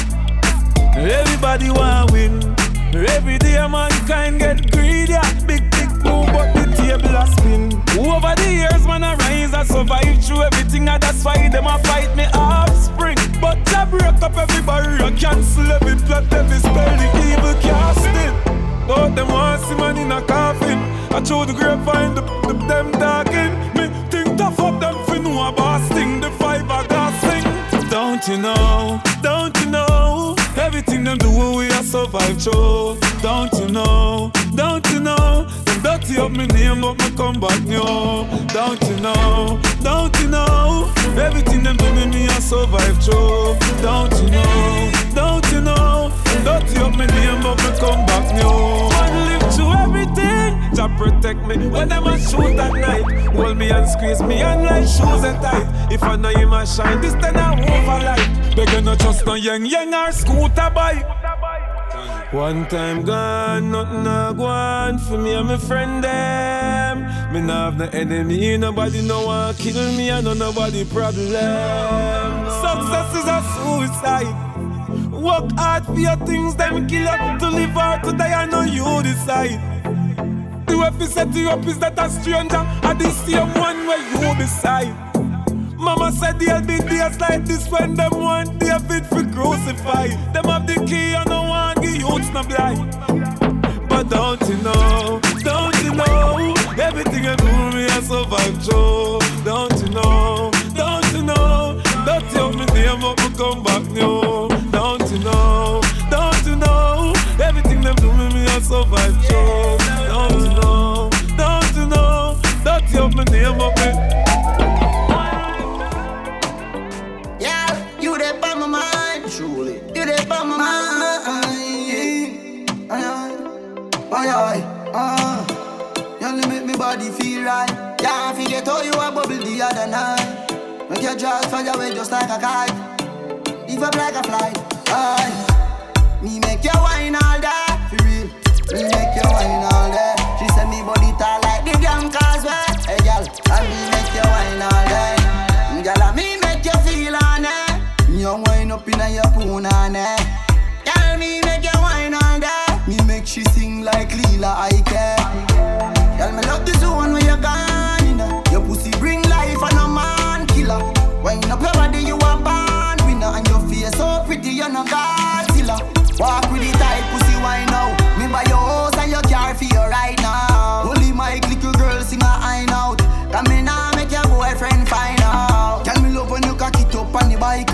Everybody want win. Every day mankind get greedier. Big big boom but the table a spin. Over the years man I rise, I survive through everything and that's why them a fight me offspring. But I break up every barrier, cancel every plot, every spell, the evil casting. But them want see man in a coffin. I throw the grapevine, the, the them talking. Me think tough up them fin who a bosting, the five a gossing. Don't you know, don't you know? Everything them do we a survive through. Don't you know, don't you know? Them dirty up me name but me come back new. Don't you know, don't you know? Everything them do me me a survive through. Don't you know, don't you know? Them dirty up me name but me come back new. I live through everything. to protect me when them a shoot at night. Hold me and squeeze me and like shoes and tight. If I know him a shine, this then I overlight. Begin to trust no young, young or scooter boy. One time gone, nothing a gone for me and my friend them. Me nah have no enemy, nobody no one kill me and no nobody problem. Success is a suicide. Work hard for your things, them kill up to live hard to die. I know you decide. The way we set you up is that a stranger, and the same one where you decide. Mama said they'll be days like this when them want David for crucified. Them have the key and no one give youths no blind. But don't you know, don't you know, everything I do me I survive through. Don't you know, don't you know, don't tell me name up and come back new. Don't you know, don't you know, everything them do me me I survive through. Don't you know, don't you know, don't tell me name up and truly. You dey by my mind. Aye, aye, aye, aye. You only make me body feel right. Yeah, I forget how you a bubble the other night. Make your jaws fly away just like a kite. If I'm like a fly, aye. Me make you wine all day, for real. Me make you wine all day. She said me body tall like the damn Causeway. Hey, girl, and me make you wine all day. Girl, and me make you feel on it. You wind up in a your punane. Tell me make you wine all day. Me make she sing like Lila Ike. Tell me love this one when you're gone, you know. Your pussy bring life and a man killer. Wind up your body you a band winner. And your face so pretty you're no Godzilla. Walk with the tight pussy wine out. Me buy your house and your car for you right now. Holy Mike little girl sing her eye out. Come me now make your boyfriend find out. Tell me love when you cock it up on the bike.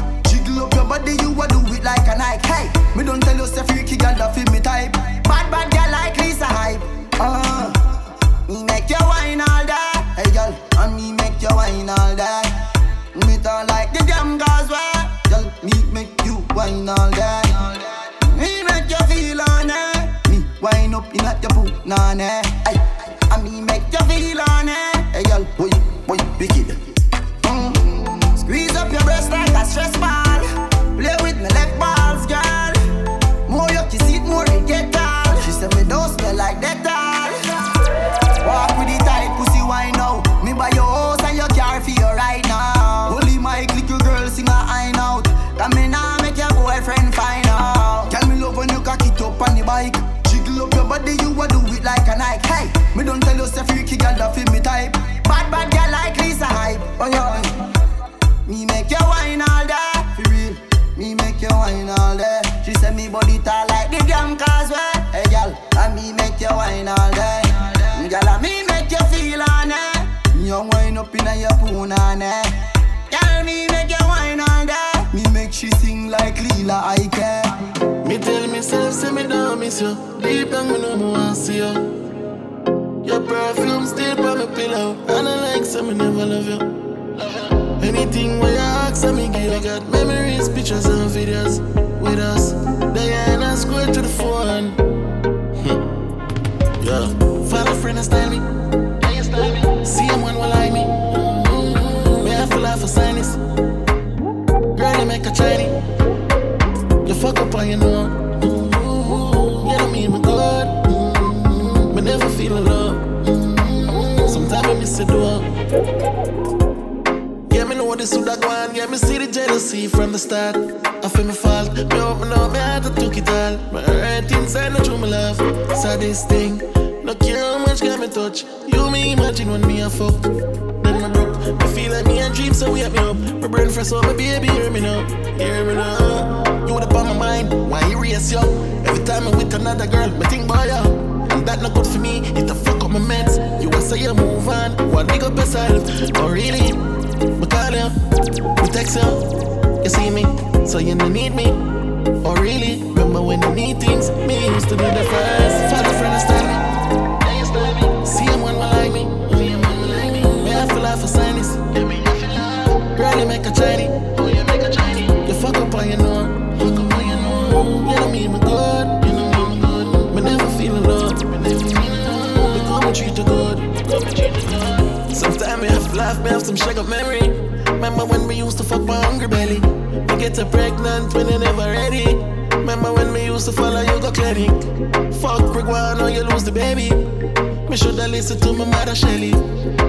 Up your body, you a do it like a Nike. Hey, me don't tell you say freaky girl that feel me type. Bad bad girl like Lisa hype. Uh, me make you wine all day, hey girl, and me make you wine all day. Me talk like the damn girls way, girl. Me make you wine all day. Me make you feel on it. Me wine up in at your boot on it. Hey, and me make you feel on it, hey girl. Boy, boy, wicked. Mm. Squeeze up your breast like a stress ball. Play with my left balls, girl. More you kiss it, more it get tall. She said me don't smell like that all. Walk with the tight pussy wine now. Me buy your house and your car for you right now. Holy Mike, little girl sing her eye out. Come me now make your boyfriend find out. Tell me love when you cock it up on the bike. Jiggle up your body, you a do it like a Nike. Hey, me don't tell you say freaky girl that feel me type. Bad bad girl like Lisa hype. Oh yeah, me make you wine all day. Me make you wine all day. She said me body tall like the damn Causeway. Hey girl, and me make you wine all day. Girl, and me make you feel on it. You wine up in your punane. Girl, me make you wine all day. Me make she sing like Lila Ike. Me tell myself, say me don't miss you. Deep down, me no more see you. Your perfume still by my pillow. And I like, say me never love you. Love you. Anything where you ask me give, I got memories, pictures and videos with us. Diana scroll to the phone. Hm. Yeah. Follow friend and style me. Can you style me? See him one will like me. Mm-hmm. May I feel like for sinus? Girl, you make a shiny. You fuck up on you know. Mm-hmm. You don't mean my God. Mm-hmm. Me never feel alone. Mm-hmm. Sometimes I miss the door. Yeah, me know this would have gone. Yeah, me see the jealousy from the start. I feel my fault. Me open up my heart, I took it all. My heart inside, no true, my love. Saw this thing. No care how much got me touch. You me imagine when me a fuck. Then I broke. I feel like me a dream, so wake me up. My brain fresh up, my baby, hear me now. Hear me now. You would have on my mind. Why you race yo? Every time I'm with another girl, me think about you. That not good for me, it a fuck up my meds. You will say you move on, what big up yourself. Oh really, we call you, we text you. You see me, so you don't need me. Oh really, remember when you need things. Me used to do the first. Father friend and style me. See him one will like me. Yeah, I feel like for sinus. Girl, you make a shiny. You fuck up on you know. You don't mean my good. Me never feel alone. Become a tree belly. You get her pregnant when you never ready. Remember when me used to follow you go clinic? Fuck Rick one or you lose the baby. Me shoulda listen to my mother Shelly.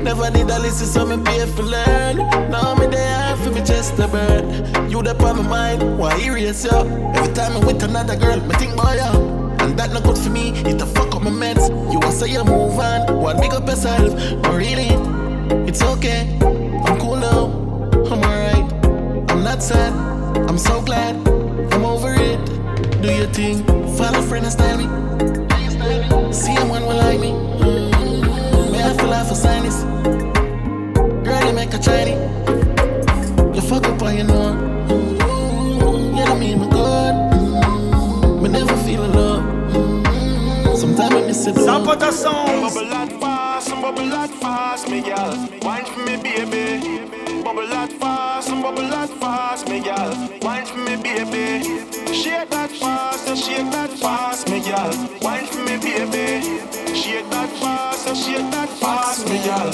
Never did I listen, so me pay for learn. Now me there for me chest to burn. You da on my mind, why erase ya? Every time I'm with another girl, me think about ya. And that not good for me, it a fuck up my meds. You want say you move on, want make up yourself. But really, it's okay, I'm cool now, I'm alright. I'm not sad, I'm so glad, I'm over it. Do your thing, follow friend and style me. See someone will like me. May I feel like a sinus? Girl, you make a Chinese. You fuck up all you know. You don't mean my God. We never feel alone. Sometimes I miss it. Zapata Sounds. Bubble that fast, bubble that fast, me girl. Wine for me, baby. Bubble that fast, bubble that fast, me girl. Wine for me, baby. Shake that fast, shake that fast, me girl. Wine for me, baby. Shake that fast, shake that fast, me girl.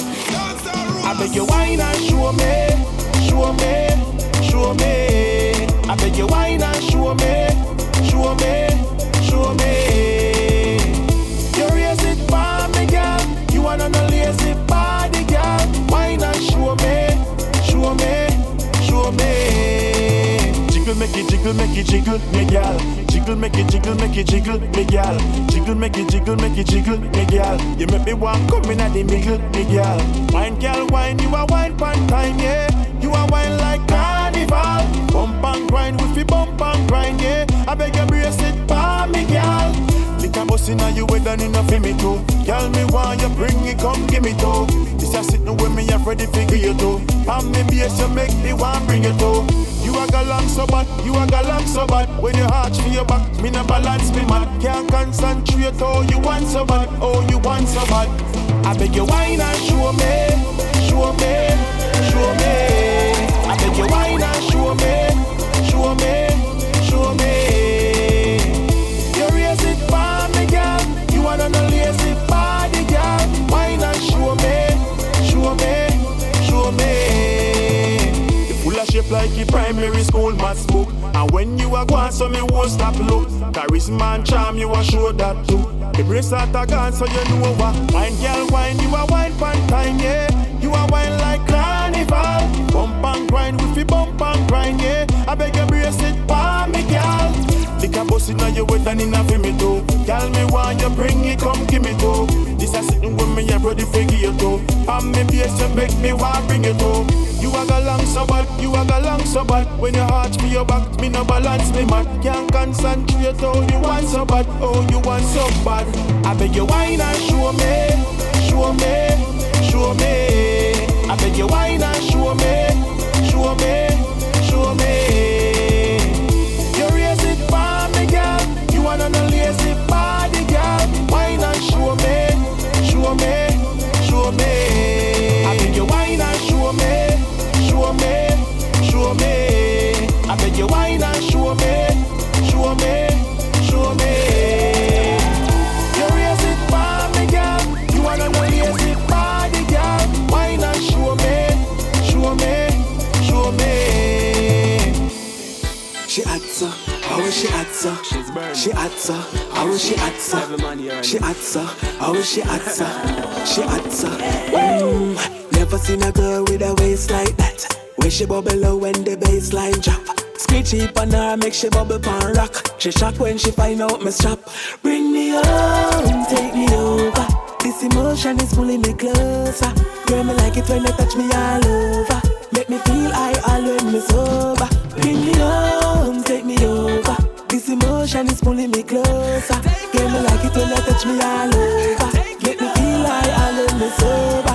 I beg you wine and show me, show me, show me. I beg you wine and show me, show me, show me. You raise it for me, girl. You wanna no lazy body, girl. Wine and show me, show me, show me. Jiggle, make it jiggle, make it jiggle, me girl. Jiggle, make it jiggle, make it jiggle, me gal. Jiggle, make it jiggle, make it jiggle, me gal. You make me want coming at the middle, me gal. Wine, gal, wine, you a wine pan time, yeah. You a wine like carnival. Bump and grind, with the bump and grind, yeah. I beg you brace it for me, gal. Lick a bus inna you way down inna for me too. Gal, me want you bring it, come give me too. This a sitting with me, I'm ready for you too. And me bass, you make me want bring it too. You a galang so bad, you a galang so bad. When your heart for your back, me no balance me man. Can't concentrate, oh you want so bad, oh you want so bad. I beg you wine and show me, show me, show me. I beg you wine and show me, show me, show me. You raise it for me girl, you wanna no lazy body girl. Wine and show me, show me, show me. Shape like a primary school maths book. And when you are gone, so me won't stop look. Charisma and charm, you are sure that too. The bracelet are gone, so you know what. Wine, girl, wine, you are wine pan time, yeah. You are wine like carnival. Bump and grind, with the bump and grind, yeah. I beg you brace it for me, girl. Lick a bus inna your wet and inna for me too. Girl, me want you bring it, come give me too. This a sitting with me, I ready for you too. And me bass, you make me want bring it too. You a go long so bad, you a go long so bad. When your heart for your back, me no balance me man. Can't concentrate, oh you want so bad, oh you want so bad. I beg you wine and show me, show me, show me. I beg you wine and show me, show me, show me. You raise it for me girl, you wanna no lazy body girl. Wine and show me, show me, show me. I beg you wine and show me. Show me, show me. I beg you wine and show me, show me, show me. You raise it for me, girl. You wanna know lazy body, girl. Wine and show me, show me, show me. She adds up, how is she adds up? She's burning. She adds up, how is she adds up? She adds up, how is she adds up? She adds up. Never seen a girl with a waist like that. When she bubble low when the bassline drop. Screechy on her, make she bubble pan rock. She shocked when she find out my strap. Bring me home, take me over. This emotion is pulling me closer. Girl, me like it when you touch me all over. Make me feel high all when me sober. Bring me home, take me over. This emotion is pulling me closer. Girl, me like it when you touch me all over. Make me feel high all when me sober.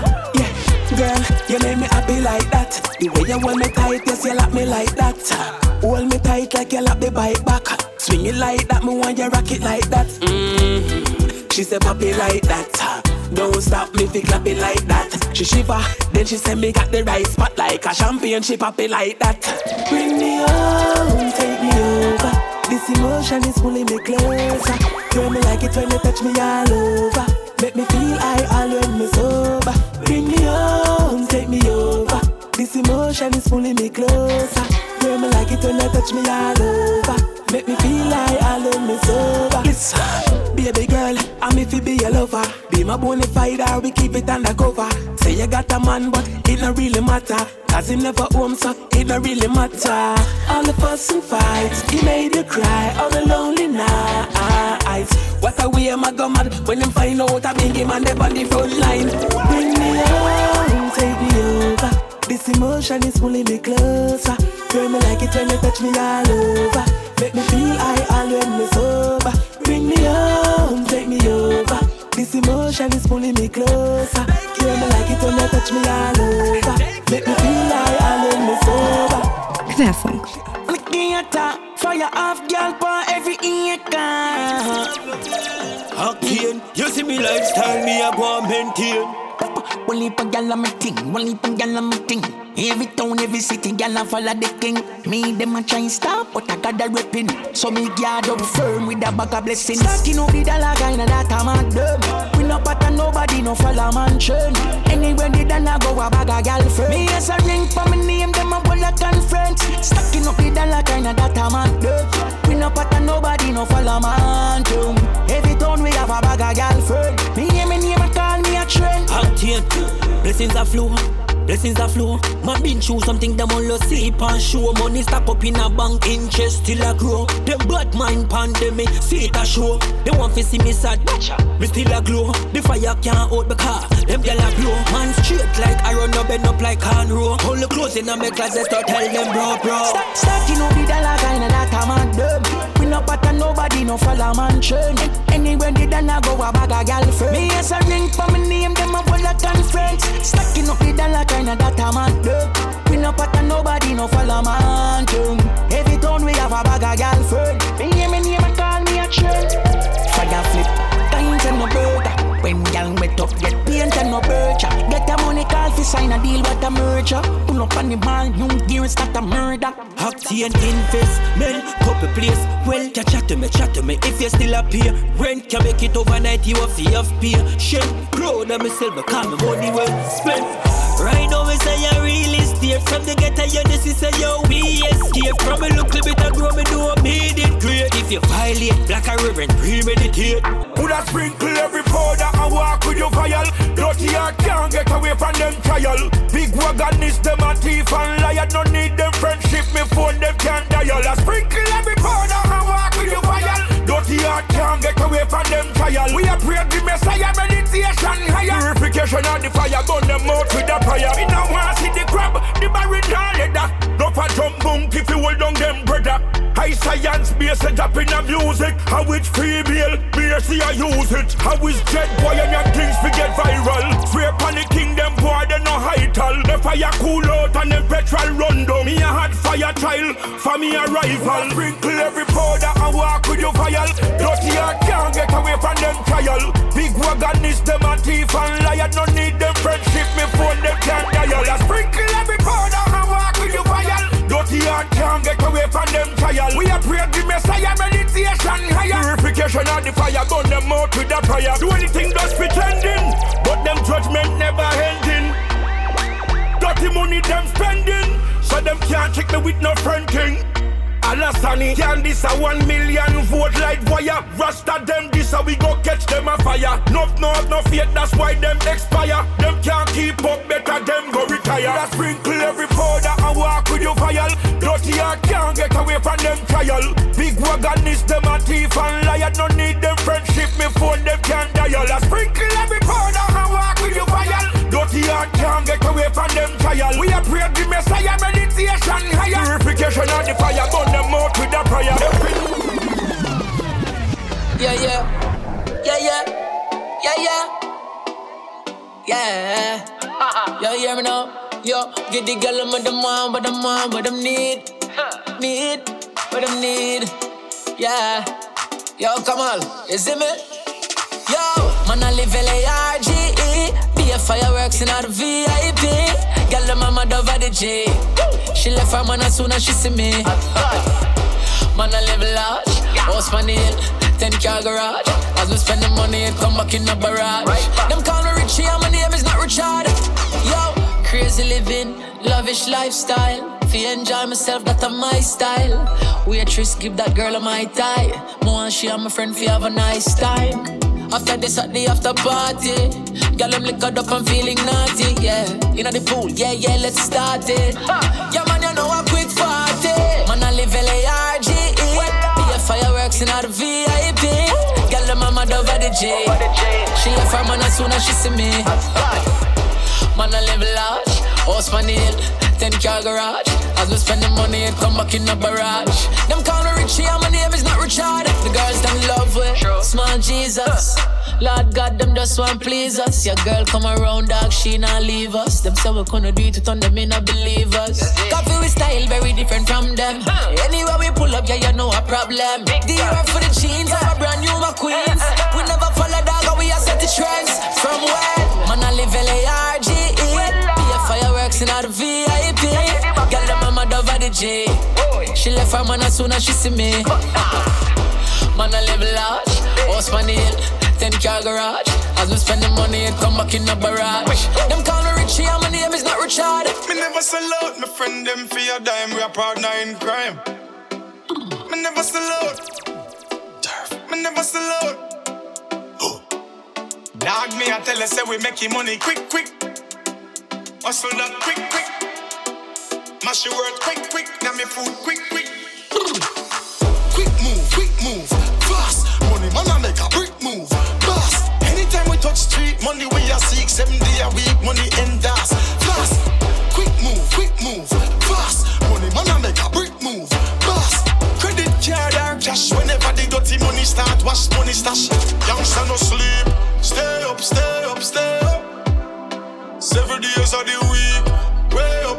Girl, you make me happy like that. The way you hold me tight, yes, you lock me like that. Hold me tight like you lock the bike back. Swing it like that, me want you rock it like that. Mm-hmm. She said pop it like that. Don't stop me fi clap it like that. She shiver, then she said me got the right spot. Like a champagne, she pop it like that. Bring me home, take me over. This emotion is pulling me closer. Girl, me like it when you touch me all over. Make me feel high all when me sober. Bring me home, take me over. This emotion is pulling me closer. Girl, me like it when you touch me all over. Make me feel like all of me sober. Listen, baby girl, I'm if you be a lover. Be my bona fide, I will keep it undercover. Say you got a man, but it don't really matter. Cause him never home, so it don't really matter. All the fuss and fights, he made you cry. All the lonely nights. What a way am I go mad when them find out I bring him and them on the front line. Bring me home, take me over. This emotion is pulling me closer. Girl, me like it when you touch me all over. Make me feel I all when me sober. Bring me home, take me over. This emotion is pulling me closer. Girl, me like it when you touch me all over. Make me feel I all when me sober. Querfunk. Lick the attack. Fire off, girl, for every acre. Octane, you see me lifestyle, me a go maintain. One leap a gal on my ting, one leap a gal on my ting. Every town, every city, gal a follow the king. Me them a try and stop, but I got a ripping. So me guard up firm with a bag of blessings. Stacking up the dollar guy, now that I'm a dumb. We no pattern, nobody no follow mansion. Anywhere they done, I go a bag of gal firm. Me as a ring for me name, them a bullet conference. Stacking up the dollar guy, now that I'm a dumb. We no pattern, nobody no follow mansion. Every town we have a bag of gal firm. Me name, me name, I call me a trend. Blessings are flow, blessings are flow. My been show something them all lost sleep and show. Money stack up in a bank, interest still a grow. Them bad mind pandemic, see it a show. They want to see me sad, me still a glow. The fire can't hold the car, them girl a blow. Man straight like iron, no bend up like cornrow. All the clothes in my closet, start tell them bro, bro. Start, start you know the dollar kind of that I'm a dumb. We no pattern, nobody no follow mansion. Anywhere they done I go a bag a gal friend. Me as a ring for me name, them a bullet conference. Stacking up the dollar kind of that I'm a dumb. We no pattern, nobody no follow mansion. Every town we have a bag a gal friend. Me name me name and call me a trend. Fire flip, times and no burger. When y'all wet up, get paint and no bircher. Get the money call for sign a deal with a merger. Pull up on the man, new gear and start a murder. Hockey and investment, couple place. Well, cha chat to me, chat to me if you still up here. Rent can make it overnight, you have to have peer. Shit, proud of myself, but call me money well spent. Right now we say you really steer. From the ghetto, you this is say you we escape. From a little bit of grow, me do a made it great. If you violate, black a reverend, premeditate. Put a sprinkle every powder. I walk with your vial. Dirty I can't get away from them trial. Big wagonist, them a thief and liar. No need them friendship, me phone them can't dial. I sprinkle every powder. I walk with your vial. Dirty I can't get away from them trial. We a pray the Messiah, meditation higher. Purification of the fire, burn them out with a prayer. We now want to see the crab, the barrel and leather. No for jump monkey if you hold down them brother. High science based up in the music. How it's female, B S C I use it. How it's jet boy and your things we get viral. Swear panic kingdom boy, they no high tall. The fire cool out and the petrol run down. Me a hot fire child, for me a rival. Sprinkle every powder and walk with your vial. Dirty I can't get away from them trial. Big wagonist, them a thief and liar. No need them friendship, me phone them can't dial. I sprinkle every powder and walk with your vial. Dirty I can't get away from them trial. We a pray the Messiah, meditation higher. Purification of the fire, burn them out with a prayer. Do anything just pretending, but them judgment never ending. Dirty money them spending, so them can't trick me with no fronting. Alasani, can this a one million vote light wire? Rasta them this a we go catch them a fire. No, no, no fear, that's why them expire. Them can't keep up, better them go retire. I sprinkle every powder and walk with your vial. Dirty I can't get away from them trial. Big wagonist, them a thief and liar. No need them friendship, me phone them can't dial. I sprinkle every powder and walk with your vial. Dirty I can't get away from them trial. We a pray the Messiah, meditation higher. Purification of the fire, burn them out with a prayer. Yeah, yeah, yeah, yeah, yeah, yeah, yeah. Uh-huh. Yo, hear me now? Yo, get the girl with them want, what them want, what them need, need, what them need. Yeah. Yo, come on, you see me? Yo, man, I live L A R G E. Be a fireworks in our V I P. Girl, the mama dove at the G. She left her man as soon as she see me. Man, I live large, house money, ten car garage. As we spend the money, it come back in the barrage. Right. Them call me Richie, and my name is not Richard. Yo, crazy living, lavish lifestyle. fi enjoy myself, that a my style. Waitress, give that girl a my tie. More and she and my friend fi have a nice time. After this at the after party, girl I'm liquored up and feeling naughty. Yeah, inna the pool, yeah yeah, let's start it. Yeah man, you know I quit party. Man I live L A R G E. Be a fireworks inna the V I P. Girl I'm a mad over the J. She left her man as soon as she see me. Man I live large, house man hill, ten car garage. As we spend the money, it come back in the barrage. Them call me Richie, and my name is not Richard. The girls them love with sure. Small Jesus. Lord God, them just want please us. Your girl come around, dog, she not leave us. Them say we couldn't do it, we turn them in, not believe us. Coffee with style, very different from them. Anywhere we pull up, yeah, you know a problem. The era for the jeans, I'm a brand new McQueens. We never follow dog, and we are set the trends. From where? Man, I live L A R G E. Be a fireworks in our V I P. Girl, the mama dove at the J. She left her man as soon as she see me. Man, I live large, house man hill, ten car garage. As we spend the money, it come back in the barrage. Them call me Richie, and my name is not Richard. Me never sell out, my friend them for your dime. We a partner in crime. Me never sell out. Me never sell out. Dog, me I tell you, say we making money quick, quick. Hustle that quick, quick. Mash your word quick, quick, got me food quick, quick. Quick move, quick move, fast. Money man I make a quick move, fast. Anytime we touch street, money we a seek. Seven day a week, money in us. Fast, quick move, quick move, fast. Money man I make a quick move, fast. Credit card and cash, whenever the dirty money start, wash money stash. Youngster no sleep, stay up, stay up, stay up. Seven days of the week, way up.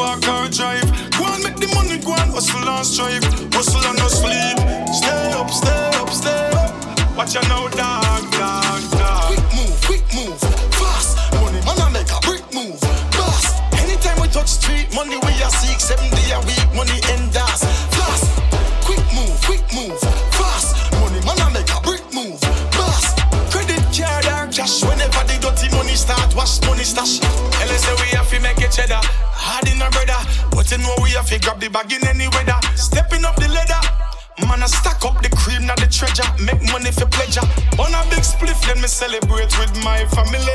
Walk or drive, go and make the money, go and hustle and strive. Hustle and no sleep, stay up, stay up, stay up. Watch you now, dog, dog, dog. Quick move, quick move, fast. Money man I make a quick move, fast. Anytime we touch street, money we a seek. Seven day a week, money in us. Fast, quick move, quick move, fast. Money man I make a quick move, fast. Credit card and cash, whenever the dirty money start, wash money stash. And let's say we have to make a cheddar. Hard in a brother, but you know we have to grab the bag in any weather. Stepping up the ladder, man I stack up the cream, not the treasure. Make money for pleasure. On a big spliff, then me celebrate with my family.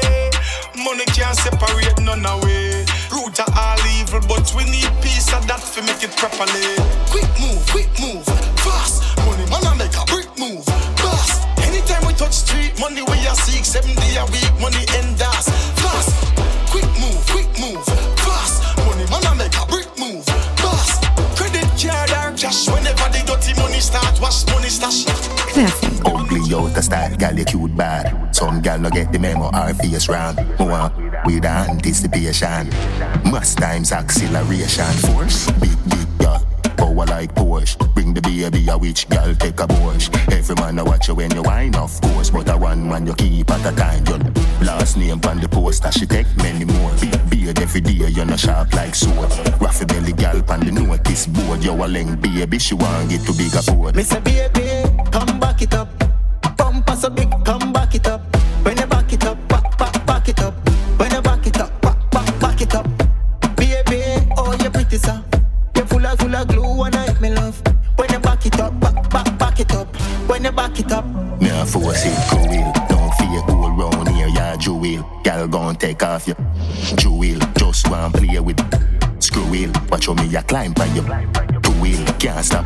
Money can't separate none away. Root to all evil, but we need peace of that to make it properly. Quick move, quick move, fast. Money man I make a quick move, fast. Anytime we touch street, money we a seek. Seven day a week, money in us. Fast, quick move, quick move, fast. Man, I make a brick move, boss. Credit card and cash. Whenever the dirty money start, wash money stash. Ugly out the style, gal you cute bad. Some gal no get the memo, her face round. More with anticipation. Must times acceleration. Force, big, big, yeah. Power like Porsche. Bring the baby a witch, girl take a Porsche. Every man I watch you when you whine, of course. But a one man you keep at a time. Your last name on the poster, she take many more. Big beard every day, you no sharp like sword. Raffy belly gal on the notice board. You a length baby, she want get to bigger board. Miss a baby, come back it up. Come pass a big, come back it up. When you back it up, back, back, back it up. When you back it up, back, back, back it up. Baby, oh you pretty sir. Full of, full of glue and I hit me love. When you back it up, back, back, back it up. When you back it up. Now force it, go will. Don't fear all round here, yeah, jewel. Gal gon' take off your jewel. Just one play with screw wheel. Watch how me a climb by your two wheel. Can't stop.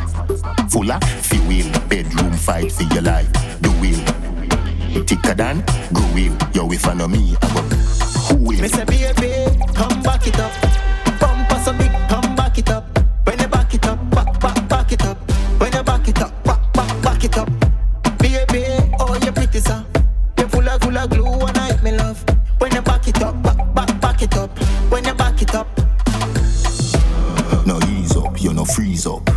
Full of fuel. Bedroom fight for your life. The wheel. Thicker than go wheel. Yo, if I know me, I'm up. Who will? Mister Baby, come back it up. Come pass a big, come back it up. When you back it up, back, back, back it up. When you back it up, back, back, back it up. Baby, oh you pretty sir. You full of, full of glue and I hit me love. When you back it up, back, back, back it up. When you back it up. No ease up, you no freeze up.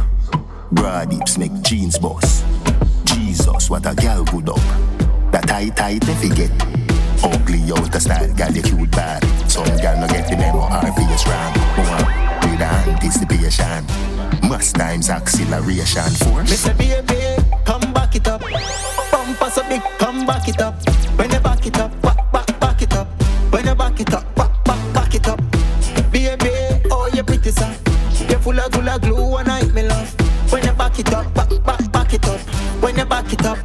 Bra dips make jeans bust. Jesus, what a gal good up. That tight, tight, if you get. Ugly out the style, gal you cute bad. Some gal no get the memo, her face round. Anticipation, must times acceleration force. Mister Baby, come back it up. Come pass a big, come back it up. When you back it up, back, back, back it up. When you back it up, back, back, gula gula glue and I me love. When you back it up, back back back it up. When you back it up.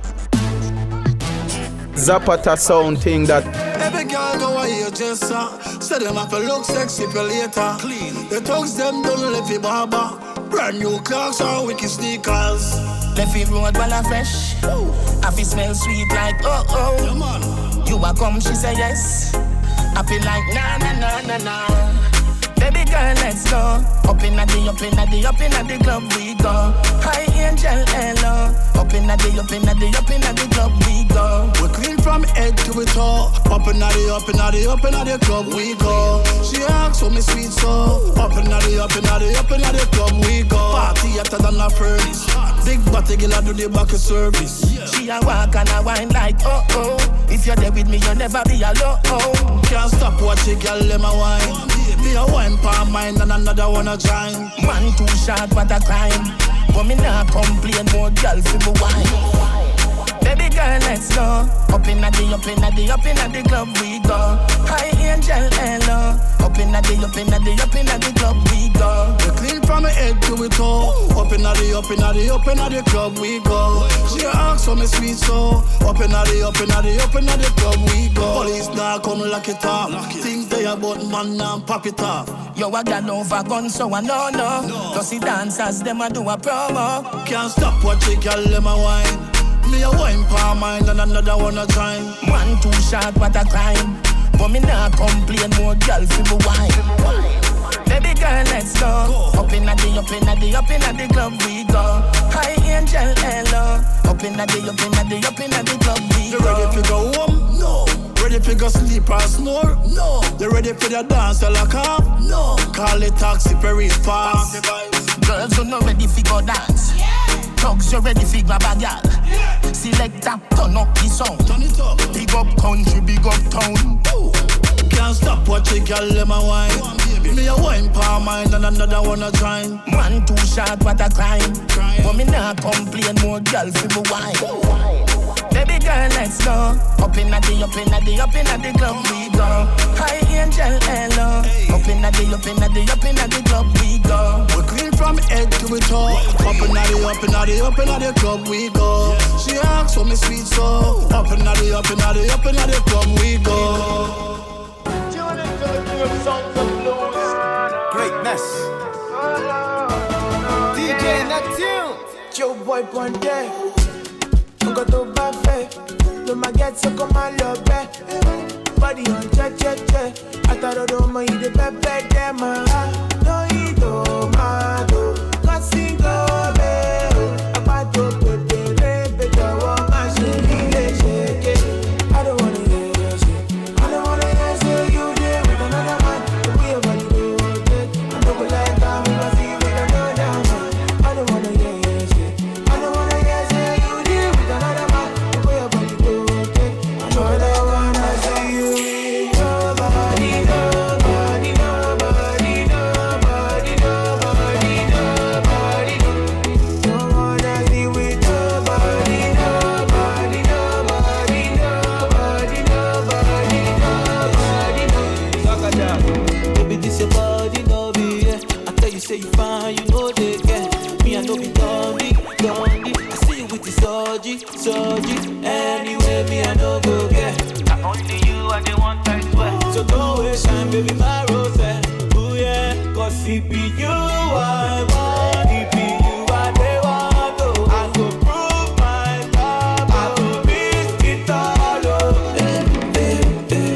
Zapata sound thing that. Every girl go a hear just song. So them have to look sexy for later. Clean. The thugs them don't let you barber. Brand new clocks or wicked sneakers. Left it road while I fresh. I feel smell sweet like oh oh. Come on. You a come, she say yes. I feel like na na na na na. Baby girl, let's go. Up in a day, up in a day, up in a day club we go. Hi angel, hello. Up in a day, up in a day, up in a day club we go. We're clean from head to toe. Up in a day, up in a day, up in a day club we go. She asks for me sweet soul. Up in a day, up in a day, up in a day club we go. Party hotter than a furnace. Big body girl I do the back of service. She a walk and a wine like oh oh. If you're there with me, you'll never be alone. Oh. Can't stop watching girl, let my wine. Be a wine for mine and another one a join. Man too short, what a crime. But me not complain, more girls to the wine. Baby girl, let's go. Up in a day, up in a day, up in a day club we go. Hi angel, hello. Up in a day, up in a day, up in a day club we go. We clean from the head to the toe. Up in a day, up in a day, up in a day club we go. She asks for me sweet soul. Up in a day, up in a day, up in a day club we go. Police now come lock it up. Think they about man and pop it up. Yo, I got over gun, so I know no. Cause no. The dancers, them a do a promo. Can't stop what they call them a wine. Me a wine for mine and another one a time. Man too short, what a crime. But me not complain, more girls in the wine. Baby girl, let's go. Up in a day, up in a day, up in a day club we go. Hi angel, hello. Up in a day, up in a day, up in a day club we go. You ready to go home? No. Ready for go sleep or snore? No. You ready for the dance or lock up? No. Call it taxi, very fast. Girls who not ready for go dance. Thugs, you ready for grab a gal. Yeah. Selecta, turn up the sound. Turn it up. Big up country, big up town. Ooh. Can't stop watching girl, let my wine. On, me a wine for mine and another one a time. Man too short, what a crime. Crying. But me not complain, more girls in the wine. Baby girl, let's go. Up in a day, up in a day, up in a day club we go. Hi angel, hello. Hey. Up in a day, up in a day, up in a day club we go. We're clean from head to the toe. Up in a day, up in a day, up in a day club we go. She asks for me sweet soul. Up in a day, up in a day, up in a day club we go. Tune into the group songs of blues. Greatness. D J Neptune. Joe Boy Bonday. Go to buffet, no maggots, so come and love back. Body on check, check, check. I thought I don't mind the pepper, damn, I don't eat, oh, my, oh, cussing, oh, baby. I'm about to put the baby, the one, I should be there, shake it. I don't wanna hear your shit. I don't wanna hear, so you there with another man. The way of what you do, okay? I don't feel like I'm gonna see you with another man. I don't wanna hear your shit. I don't wanna hear, so you. Anyway, me I no go get. I only you I the want I swear. So go away, shine, baby, my rose. Oh yeah, cause it be you I want, it be you I they want. Oh, I go prove my love, I go beat it all. Oh, eh, eh, eh.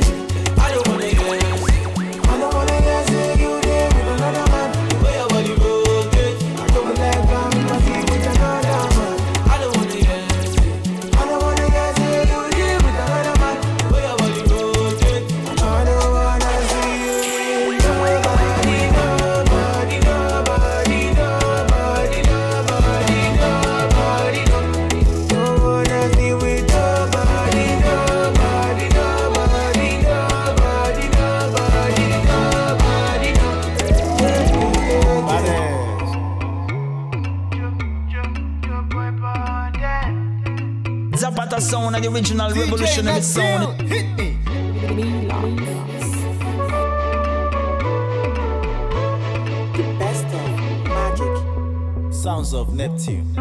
I don't wanna guess, I don't wanna guess that you there with another man. The way I want you broken, I don't let go, cause it be another man. I don't wanna guess. Zapata sound and the original D J revolutionary Neptune sound. Hit me. The best of my sounds of Neptune.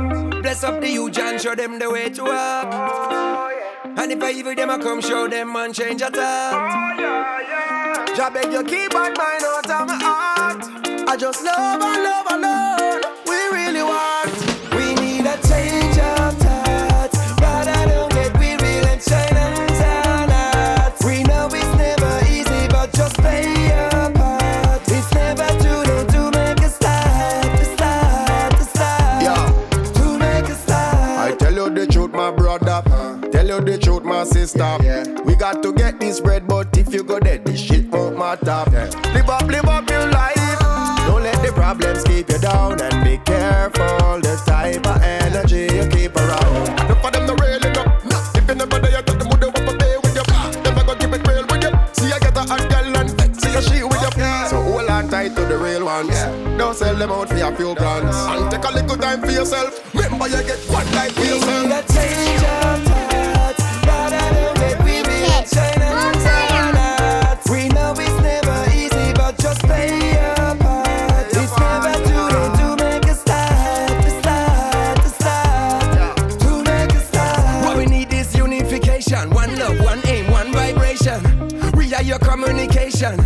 Bless up the youth and show them the way to walk. Oh, yeah. And if I evil them, I come show them and change your thought. Oh, yeah, yeah. Jah beg you keep my mind out of my heart. I just love and love and love. We really want. We need a change of thoughts. Rather than get we real and shine and turn out. We know it's never easy, but just play your part. It's never too late to make a start, to start, to start. Yeah. To make a start. I tell you the truth, my brother. Huh? Tell you the truth, my sister. Yeah, yeah. We got to get this bread, but if you go there, this shit won't matter. Yeah. Live up, live up your life. Problems keep you down and be careful the type of energy you keep around. Look for them to rail it up. If you never there, you got them with you up a day with you. Them I go keep it real with you. See I get a hot girl and see a she with you. So hold on tight to the real ones. Don't sell them out for a few brands. And take a little time for yourself. Remember you get one life for yourself. We need a change of thoughts. But I don't get we be a chain and turn. We know it's never easy, but just play your part. Your communication,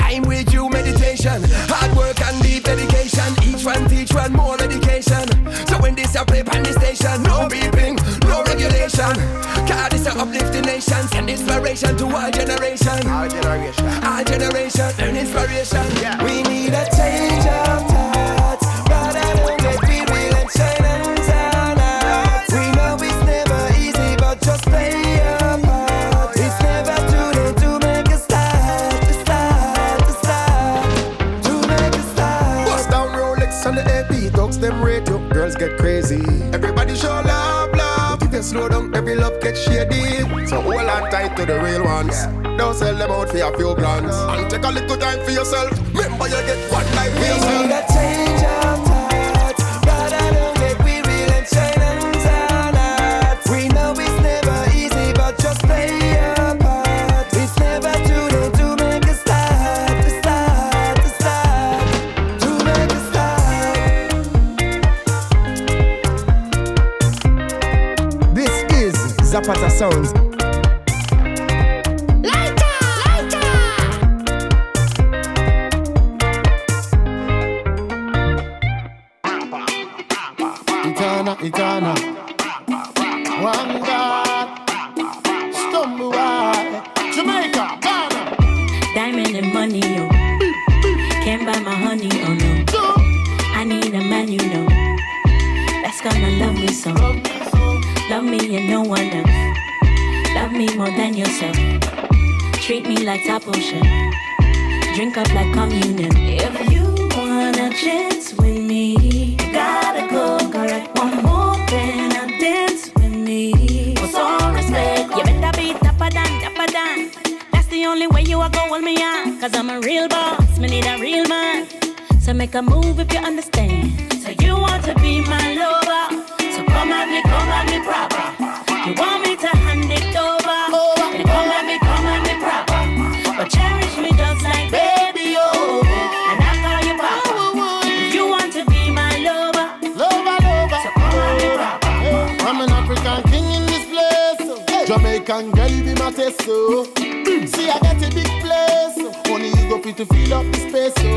I'm with you meditation, hard work and deep dedication, each one teach one more education, so when this a play on the station, no beeping, no regulation, car this a uplifting nation, send inspiration to our generation, our generation, our generation, and inspiration, yeah. We need a change of thoughts, but I don't get we real and shine and turn out, we know it's never easy, but just play your part, it's never too late to them radio, girls get crazy. Everybody show love, love. If you slow down, every love gets shady. So hold on tight to the real ones. Yeah. Don't sell them out for a few glands. And take a little time for yourself. Remember you get one life for yourself. We need a change of thoughts. But I don't get we real and shine and turn out. We know it's never easy, but just play your part. It's never too late to make a start, to start, to start, to make a start. Zapata Sounds. Lighter, lighter. Eternal, eternal. One God. Stumble wide. Jamaica, Ghana. Diamond and money, yo. Can't buy my honey, oh no. I need a man, you know. That's gonna love me so. Love me and no one else. Love me more than yourself. Treat me like tap ocean. Drink up like communion. If you want a chance with me, you gotta go correct. One more than a dance with me. With all respect, you better be tapper than tapper than. That's the only way you are gonna hold me on. Cause I'm a real boss, me need a real man. So make a move if you understand. So you want to be my lover. Come at me, come at me proper. You want me to hand it over? over. Then come at me, come at me proper. But cherish me just like baby, oh. And I call you papa. Oh, oh, oh. If you want to be my lover, lover, lover. So come at me proper. Yeah. I'm an African king in this place. Hey. Jamaican girl, you be my taste, so. See, I got a big place. Only you go fit to fill up the space, so.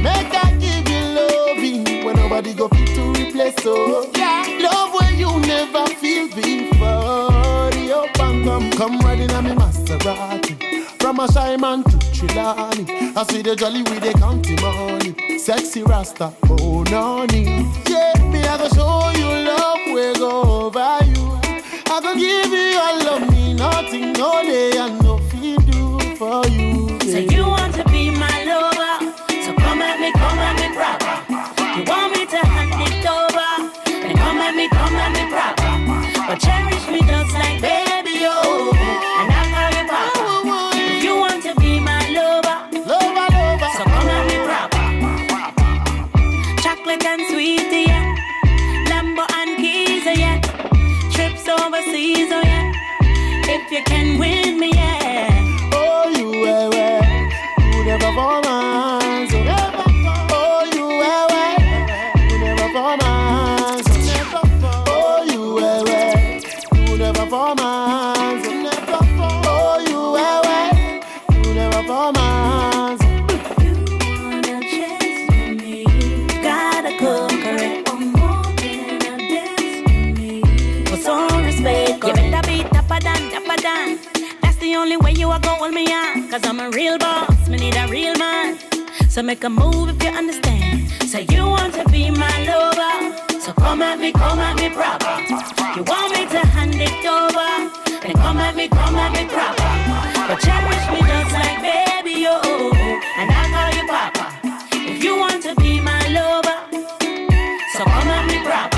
Make I give you loving when nobody go fit to replace, so. Yeah. Love where you never feel before. Yo, bangam, come riding on me Maserati. From a shy man to Trelawney. I see the jolly with the county money. Sexy Rasta, oh nonny. Yeah, me I go show you love, we go over you. I go give you all love, me nothing, no day and no fee do for you. Yeah. So you want to be my lover? So come at me, come at me proper. You want me to hand it over? Come at me, come at me proper. But cherish me just like baby, oh. And I call you papa. If you want to be my lover, lover, lover. So come at me proper. Chocolate and sweetie, yeah. Lambo and keys, yeah. Trips overseas, oh yeah. If you can win me, yeah. Oh, you, eh, eh. You never fall, man. So never fall. Oh, you, eh, eh. You never fall, man. only way you are gonna hold me on. Cause I'm a real boss, me need a real man. So make a move if you understand. So you want to be my lover. So come at me, come at me proper. You want me to hand it over. Then come at me, come at me proper. But cherish me just like baby, yo. And I'll call you papa. If you want to be my lover. So come at me proper.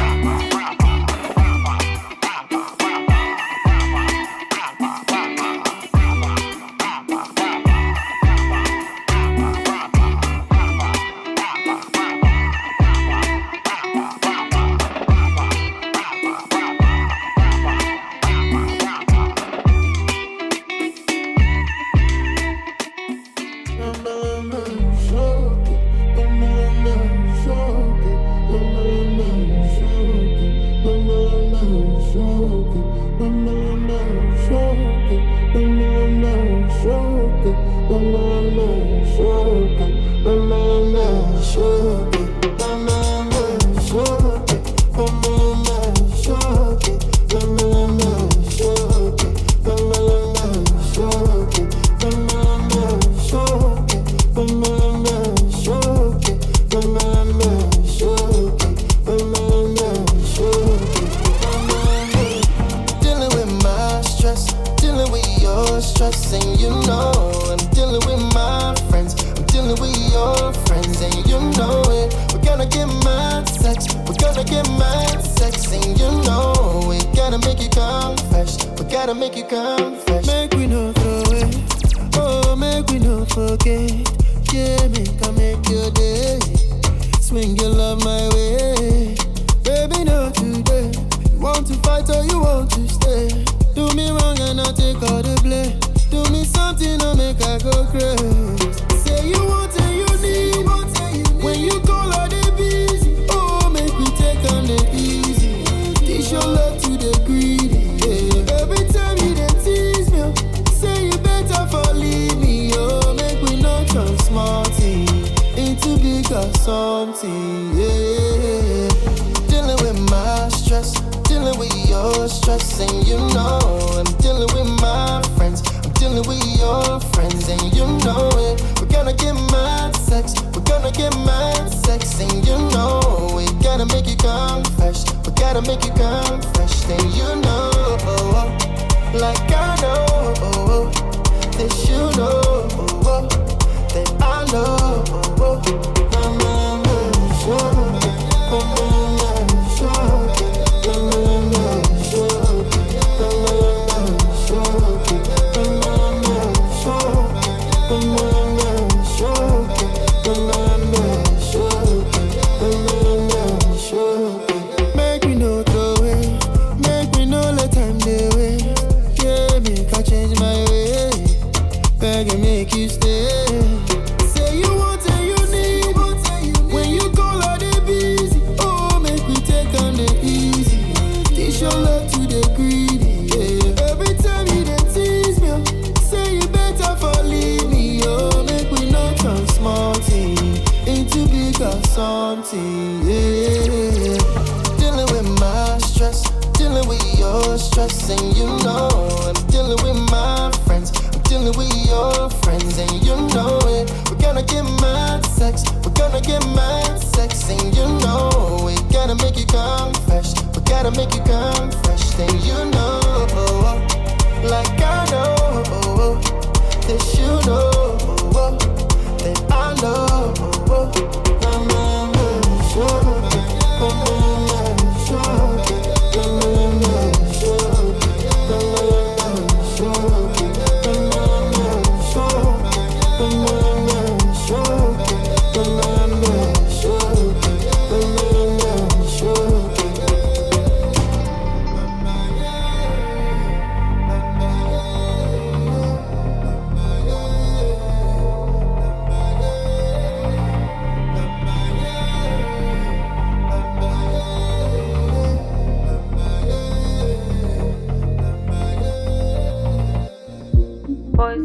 Boy,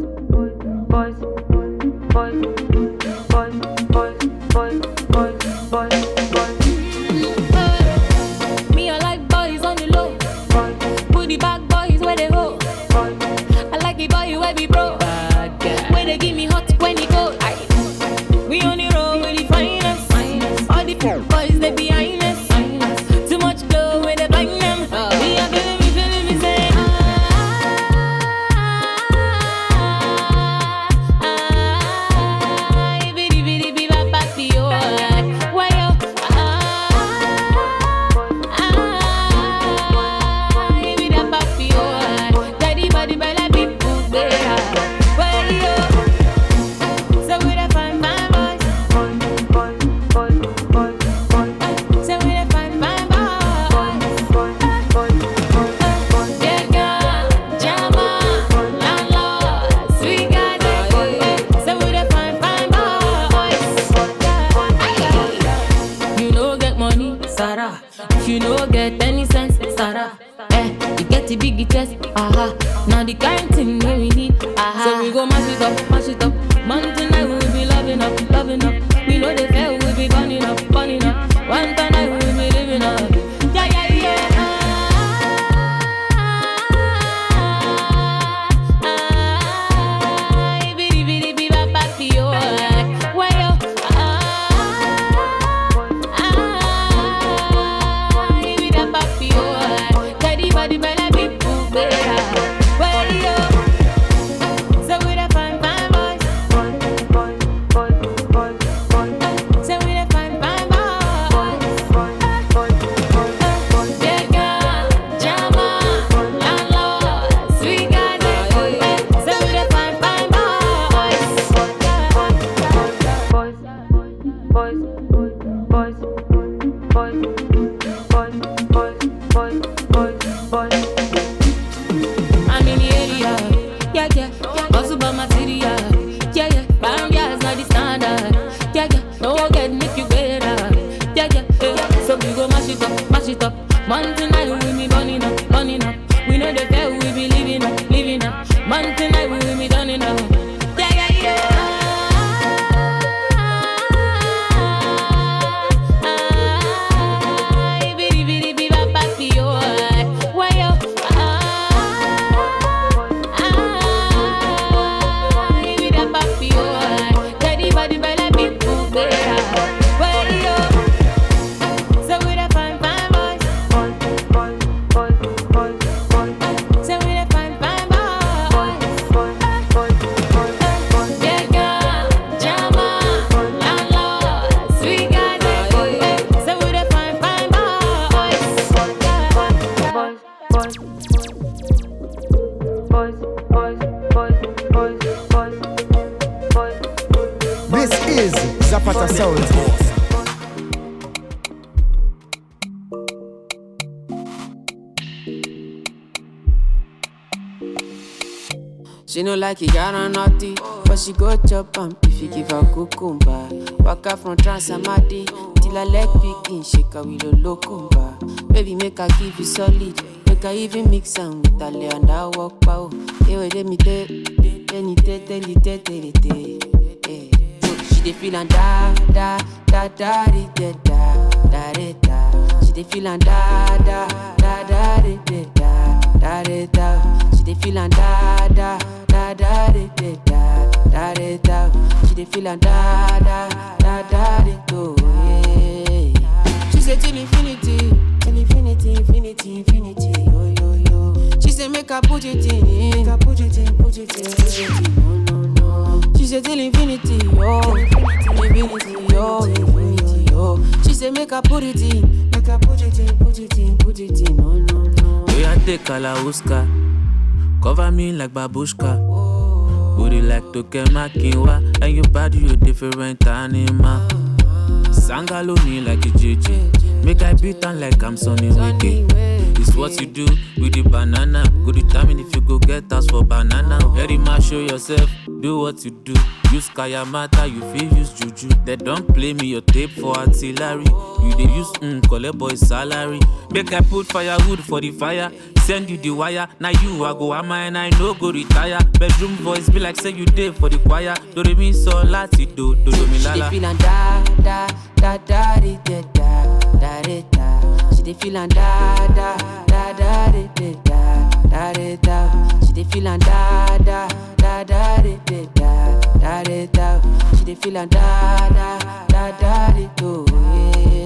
She no like he got on naughty, but she go chop am if you give her cucumber. Walk out from Transamadi till her leg begin shake her with a locumba. Baby make her give you solid, make her even mix am with her lay and her walk bow. Hey, wait, let me tell, tell me tell, tell me tell, tell me tell. She dey feelin' da da da da da da da da da. She dey feelin' da da da da da da da da da. She dey feelin' da da. Da da da da da da da. She dey feelin' da da da da da do. She say till infinity, till infinity, infinity, infinity. Yo yo yo. She say make her put it in, make her put it in, put it in. No no no. She say till infinity, yo, infinity, yo, infinity, yo. She say make her put it in, make her put it in, put it in, put it in. No no no. We are take Alaska. Cover me like babushka. Booty like Toke Makinwa. And your body, you different animal. Sangalo me like a J J. Make I beat on like I'm Sonny Wiki. It's what you do with the banana. Go determine if you go get us for banana. Very much show yourself, do what you do. Use Kayamata, you feel use Juju. They don't play me your tape for artillery. You they use mm, collect boy salary. Make I put firewood for the fire. Send you the wire, now you I go ama and I no go retire. Bedroom voice be like say you dey for the choir. Do they mean so lati do do do me lala. She dey feelin' da da da da da da da da da. She dey feelin' da da da da da da da da da. She dey feelin' da da da da da da da da da. She dey feelin' da da da da da da.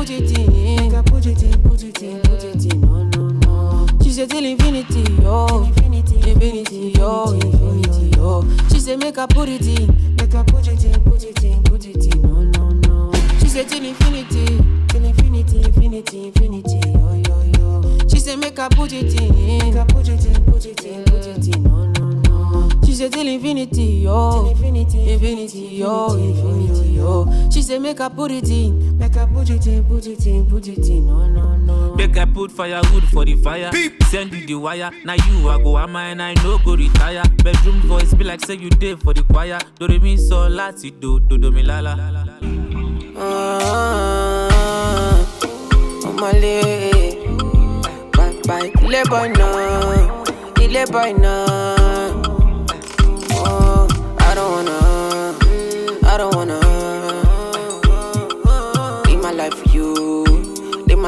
put it in, I can put it in, put it in, put it in, no, no, no. She said till infinity, yo, infinity, infinity, yo, infinity, yo. She said make her put it in, make her put it in, put it in, put it in, no, no, no. She said till infinity, till infinity, infinity, infinity, yo, yo, yo. She said make her put it in, make her put it in, put it in, put it in, no, no, no. She said till infinity, yo, infinity, infinity, yo, infinity. She said, make her put it in, make her put it in, put it in, put it in, no, no, no. Make her put firewood for the fire, beep. Send you the wire, now you are go am and I no go retire. Bedroom voice be like say you did for the choir. Do they mean so lati do, do do me la la. Ah, oh my lady, bye bye, ile boy no, ile boy no. Oh, I don't wanna, I don't wanna.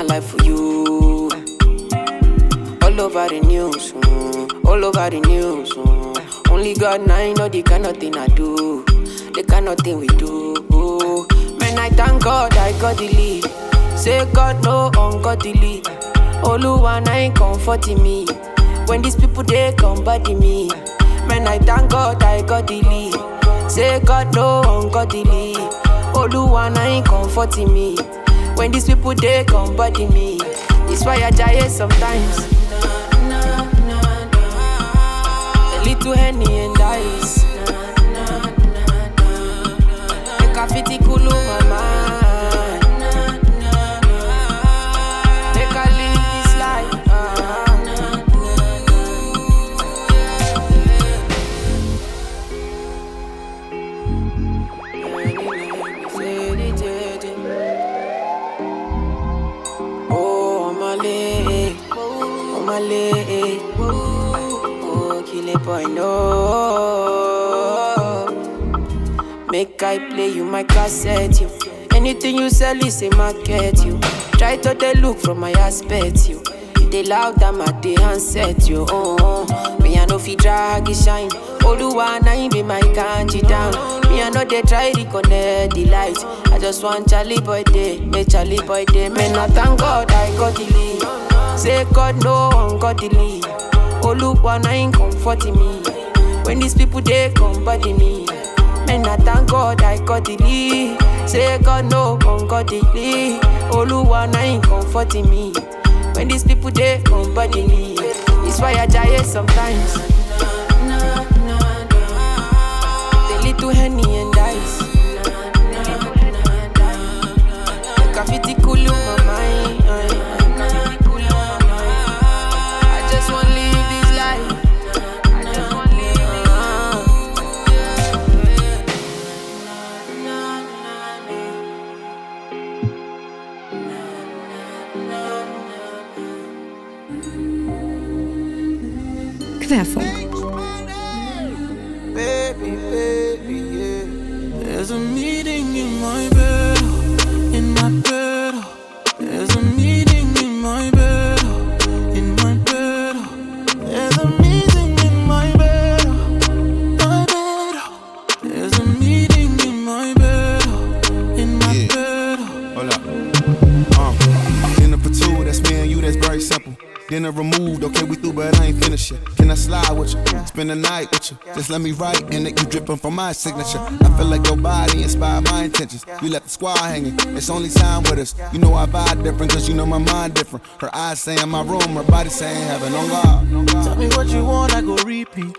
Life for you, all over the news, mm, all over the news. Mm. Only God now you know they got nothing I do, they got nothing we do. Oh. Man, I thank God I got the lead. Say God no ungodly. Oluwa now ain't comforting me. When these people they come body me, man I thank God I got the lead. Say God no ungodly. Oluwa now ain't comforting me. When these people they come body me, it's why I die sometimes. A little Henny and ice. Make a fitty kulu mama. Make a live this life. Oh, kill it boy, no. Make I play you my cassette, you. Anything you sell is a market, you. Try to they look from my aspect, you. They loud them at the handset, you. Oh, me I know fi drag it shine. Oluwa na him be my kanji down. Me I know they try to connect the light. I just want Charlie boy day, me Charlie boy day. Man, I thank God I got the lead. Say God no ungodly. Oluwa na ain't comforting me. When these people they come body me, man I thank God I got the lead. Say God no ungodly. Oluwa na ain't comforting me. When these people they come body me, it's why I die sometimes. They little Henny and ice. Like a fitty kulu mama. Querfunk. Baby, baby, yeah. There's a meeting in my bed, in my bed. There's a meeting in my bed, in my bed. There's a meeting in my bed, my bed. There's a meeting in my bed, in my yeah. bed. Hola. Uh, dinner for two, that's me and you, that's very simple. Dinner removed, okay, we through, but I ain't finished yet. Can I slide with you? Spend the night with you. Just let me write, and it keep dripping from my signature. I feel like your body inspired my intentions. You left the squad hanging, it's only time with us. You know I vibe different, cause you know my mind different. Her eyes saying my room, her body saying heaven, on God. Tell me what you want, I go repeat.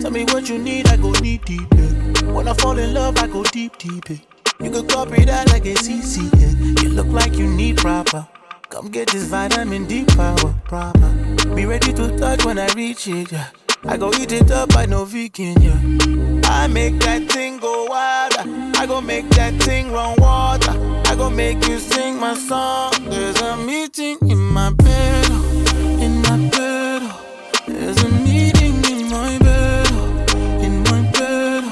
Tell me what you need, I go deep, deep, yeah. When I fall in love, I go deep, deep, yeah. You could copy that like it's easy, yeah. You look like you need proper. Come get this vitamin D power, proper. Be ready to touch when I reach it, yeah. I go eat it up, I no vegan, yeah. I make that thing go wild. I go make that thing run water. I go make you sing my song. There's a meeting in my bed, in my bed. There's a meeting in my bed, in my bed.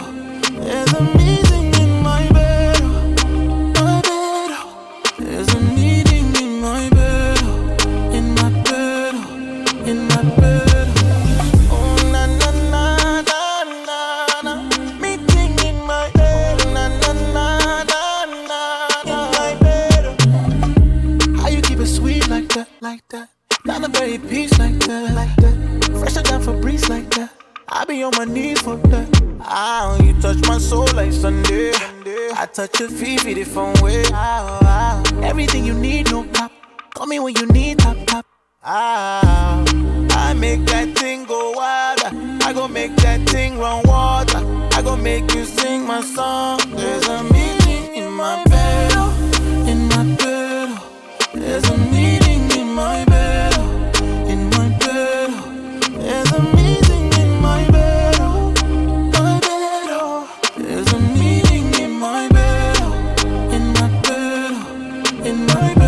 There's a meeting in my bed, my bed. There's a meeting. My bed, in my bed, in my bed. Oh na na na na na, meeting in my bed. Oh na na na na na, in my bed. my knee for that. Ah, you touch my soul like Sunday. I touch your feet, feet different way. Ah, ah, everything you need, no cap. Call me when you need tap tap. Ah, I make that thing go wild. I go make that thing run water. I go make you sing my song. There's a meaning in my bed, in my bed. There's a meaning in my bed, in my bed. There's a meaning in my bed, my bed. There's a meaning in my bed, in my bed, in my bed.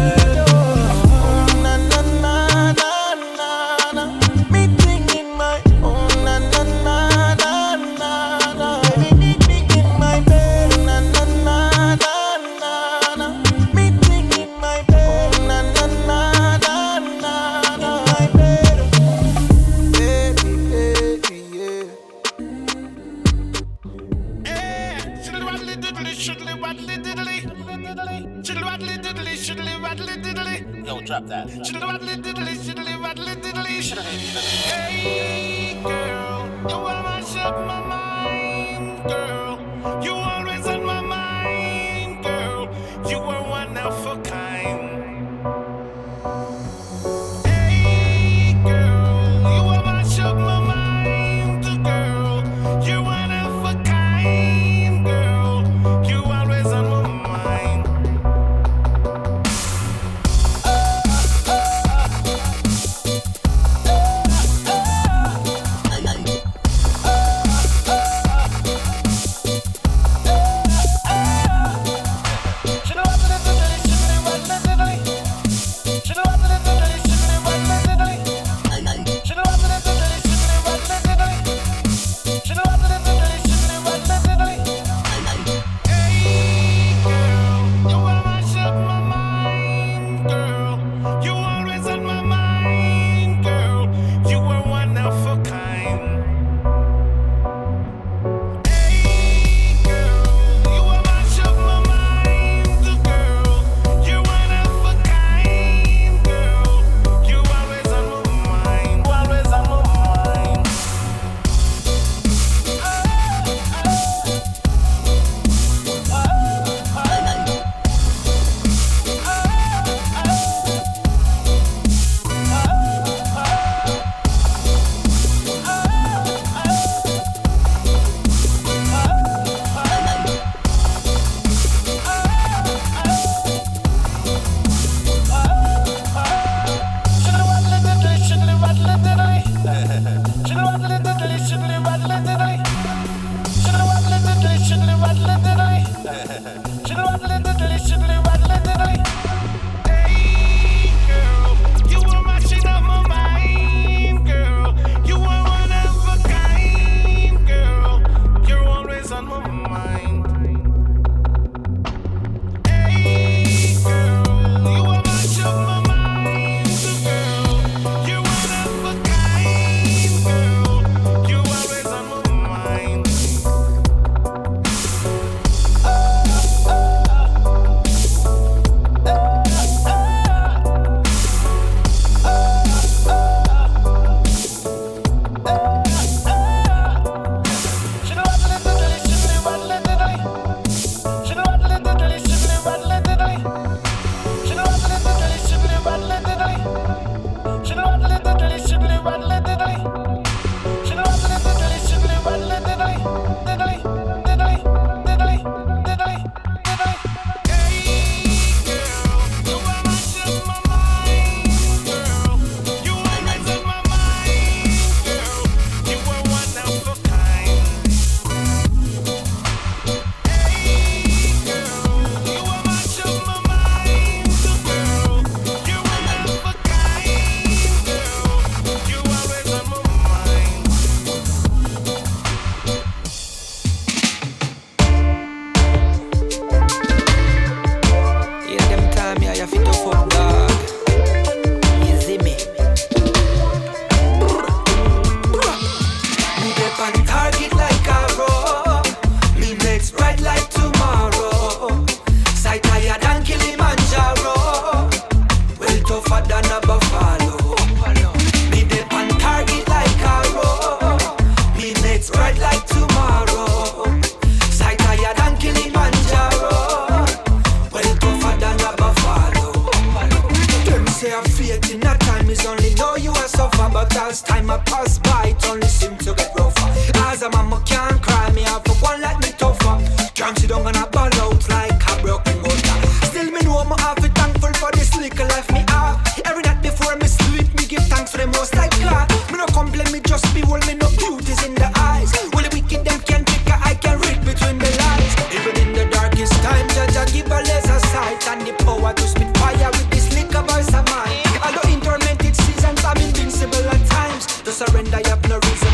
can't cry, me have a one like me tougher. Can't sit down and a ball out like a broken motor. Still me know me have it thankful for this little life me have. Every night before me sleep, me give thanks to the most like God. Me no complain, me just be well, me no beauties in the eyes. Well the wicked them can't pick I can read between the lines. Even in the darkest time, Jaja give a laser sight and the power to spit fire with this little voice of mine. Although in tormented seasons I'm invincible at times. To surrender I have no reason.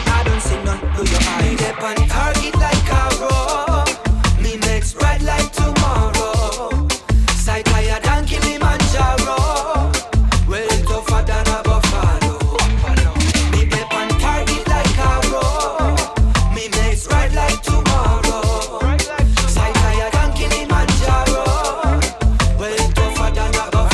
On target like a rock, me next bright like tomorrow. Sight higher than Kilimanjaro, well tougher than a buffalo. Me dip on target like a rock, me next bright like tomorrow. Sight higher than Kilimanjaro, well tougher than a buffalo. Buffalo,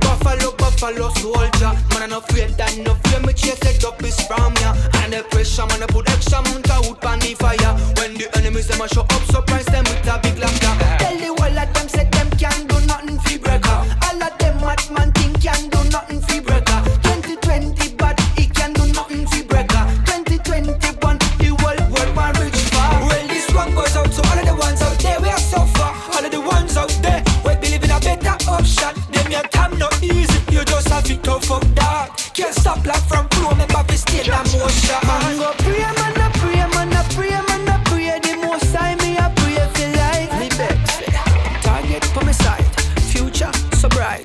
buffalo, buffalo soldier. Man, I'm not afraid that no fear me chase it up is from ya. The pressure, man, I put extra amount of wood on the fire. When the enemies, them a show up, surprise them with a big laughter. Tell the whole of them, said them can do nothing free breaker. All of them mad man think can do nothing free breaker. twenty twenty bad, he can do nothing free breaker. twenty twenty-one, the world world man reach far. Well, this one goes out to all of the ones out there we are so far. All of the ones out there, we believe in a better option. Them your time not easy, you just have it tough up dark. Can't stop like from flow, never be still and more shy. I look it in my grow rough. I look it in my grow rough. Look it in my grow rough. I look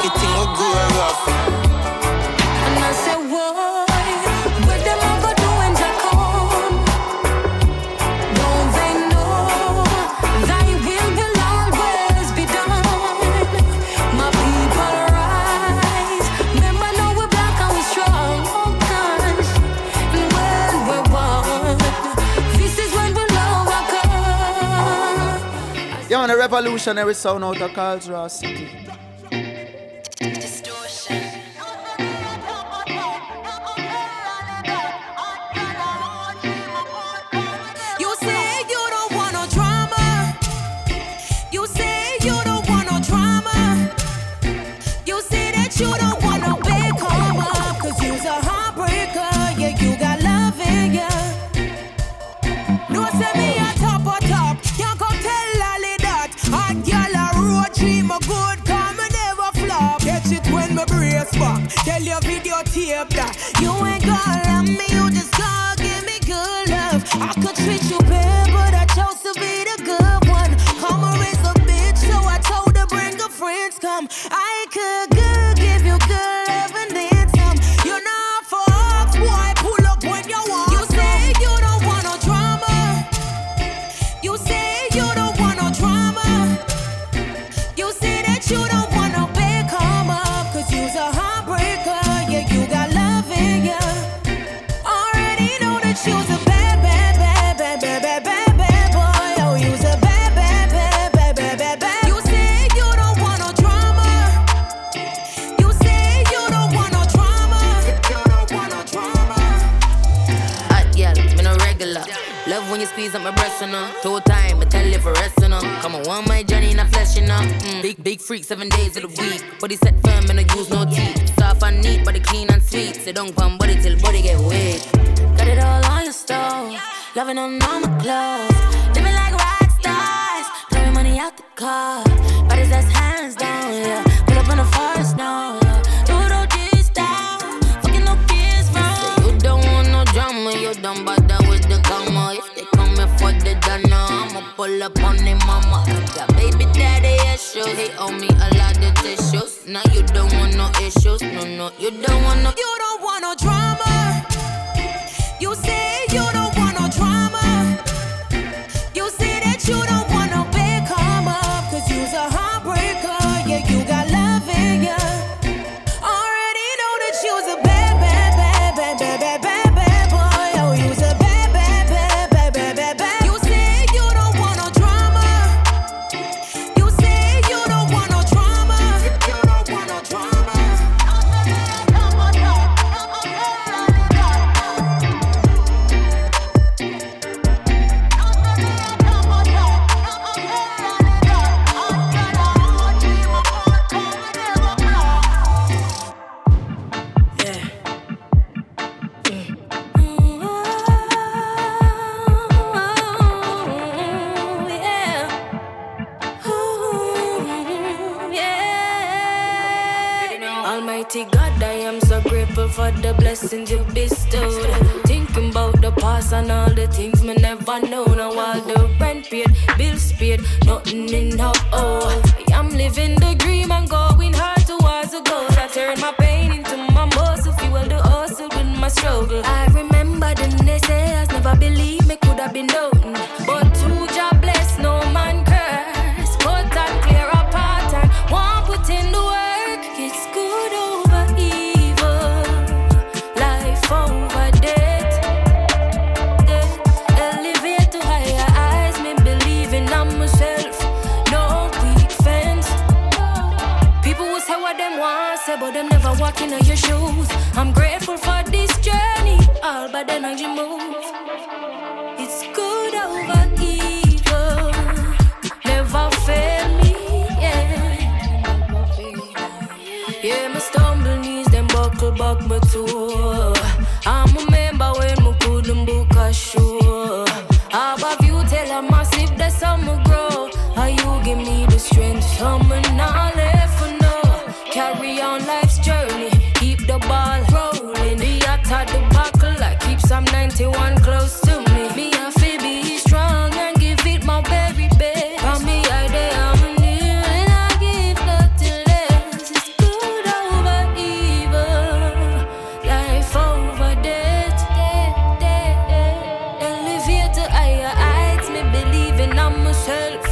it in my grow rough. And I say, what? What them I go do when I come? Don't they know thy will will always be done? My people rise. Remember now we're black and we're strong. Yeah, on a revolutionary sound out of Cultural City. Distortion. You say you don't want no drama. You say you don't want no drama. You say that you don't want no big karma. Cause you's a heartbreaker. Yeah, you got love in ya. No, send me a top or top. Can't come tell dream a good come and never flop. Catch it when my brace back. Tell your videotape that you ain't gonna love me, you just gonna give me good. I could treat you bad, but I chose to be the good one. Karma is a bitch, so I told her bring her friends. Come, I could good, give you good love and then some. You're not for us, boy. Pull up when you want. You say you don't want no drama. You say you don't want no drama. You say that you don't want no big karma, 'cause you's a heartbreaker. Yeah, you got love in ya. Already know that you's a when you squeeze up my breast, you know. Two time, I tell it for rest, you know. Come on, one my journey, not flesh, you know. Mm. Big, big freak, seven days of the week. Body set firm and I use no teeth. Soft and neat, body clean and sweet. Sit down, pump body till body get weak. Got it all on your stove. Loving on all my clothes. Living like rock stars. Throwing money out the car. Bodies that's hands down, yeah. Pull up on the forest now, yeah. Doodle G style. Fucking no kids, bro. So you don't want no drama, you don't bother with the karma. I'ma pull up on their mama. Got baby daddy issues. They owe me a lot of tissues. Now you don't want no issues. No, no, you don't want no. You don't want no drama. You say you don't want no drama. You say that you don't want no big karma, 'cause you's a heartbreaker. Yeah, you got love in ya. Already know that you's a bad, bad, bad, bad, bad, bad, bad. God, I am so grateful for the blessings you bestowed. Thinking about the past and all the things me never know. Now all the rent paid, bills paid, nothing in how oh. I am living the dream and going hard towards the goal. I turn my pain into my muscle, fuel the hustle with my struggle. I remember the naysayers never believed me could have been nothing, but two job bless, no man curse. Cut and clear apart and one put in the work. It's good. Oh. But them never walking in your shoes. I'm grateful for this journey, all but then I just move. It's good over evil, never fail me, yeah. Yeah, my stumble knees, them buckle back my toe. I'm a member when my couldn't book a show. Above you tell I'm massive, that summer grow. How you give me the strength, summer knowledge. Carry on life's journey, keep the ball rolling. The attack, the buckle, I keep some ninety-one close to me. Me and Phoebe be strong and give it my very best. For me, I day I'm new and I give nothing less. It's good over evil, life over death. Elevate to higher heights, me believing on myself.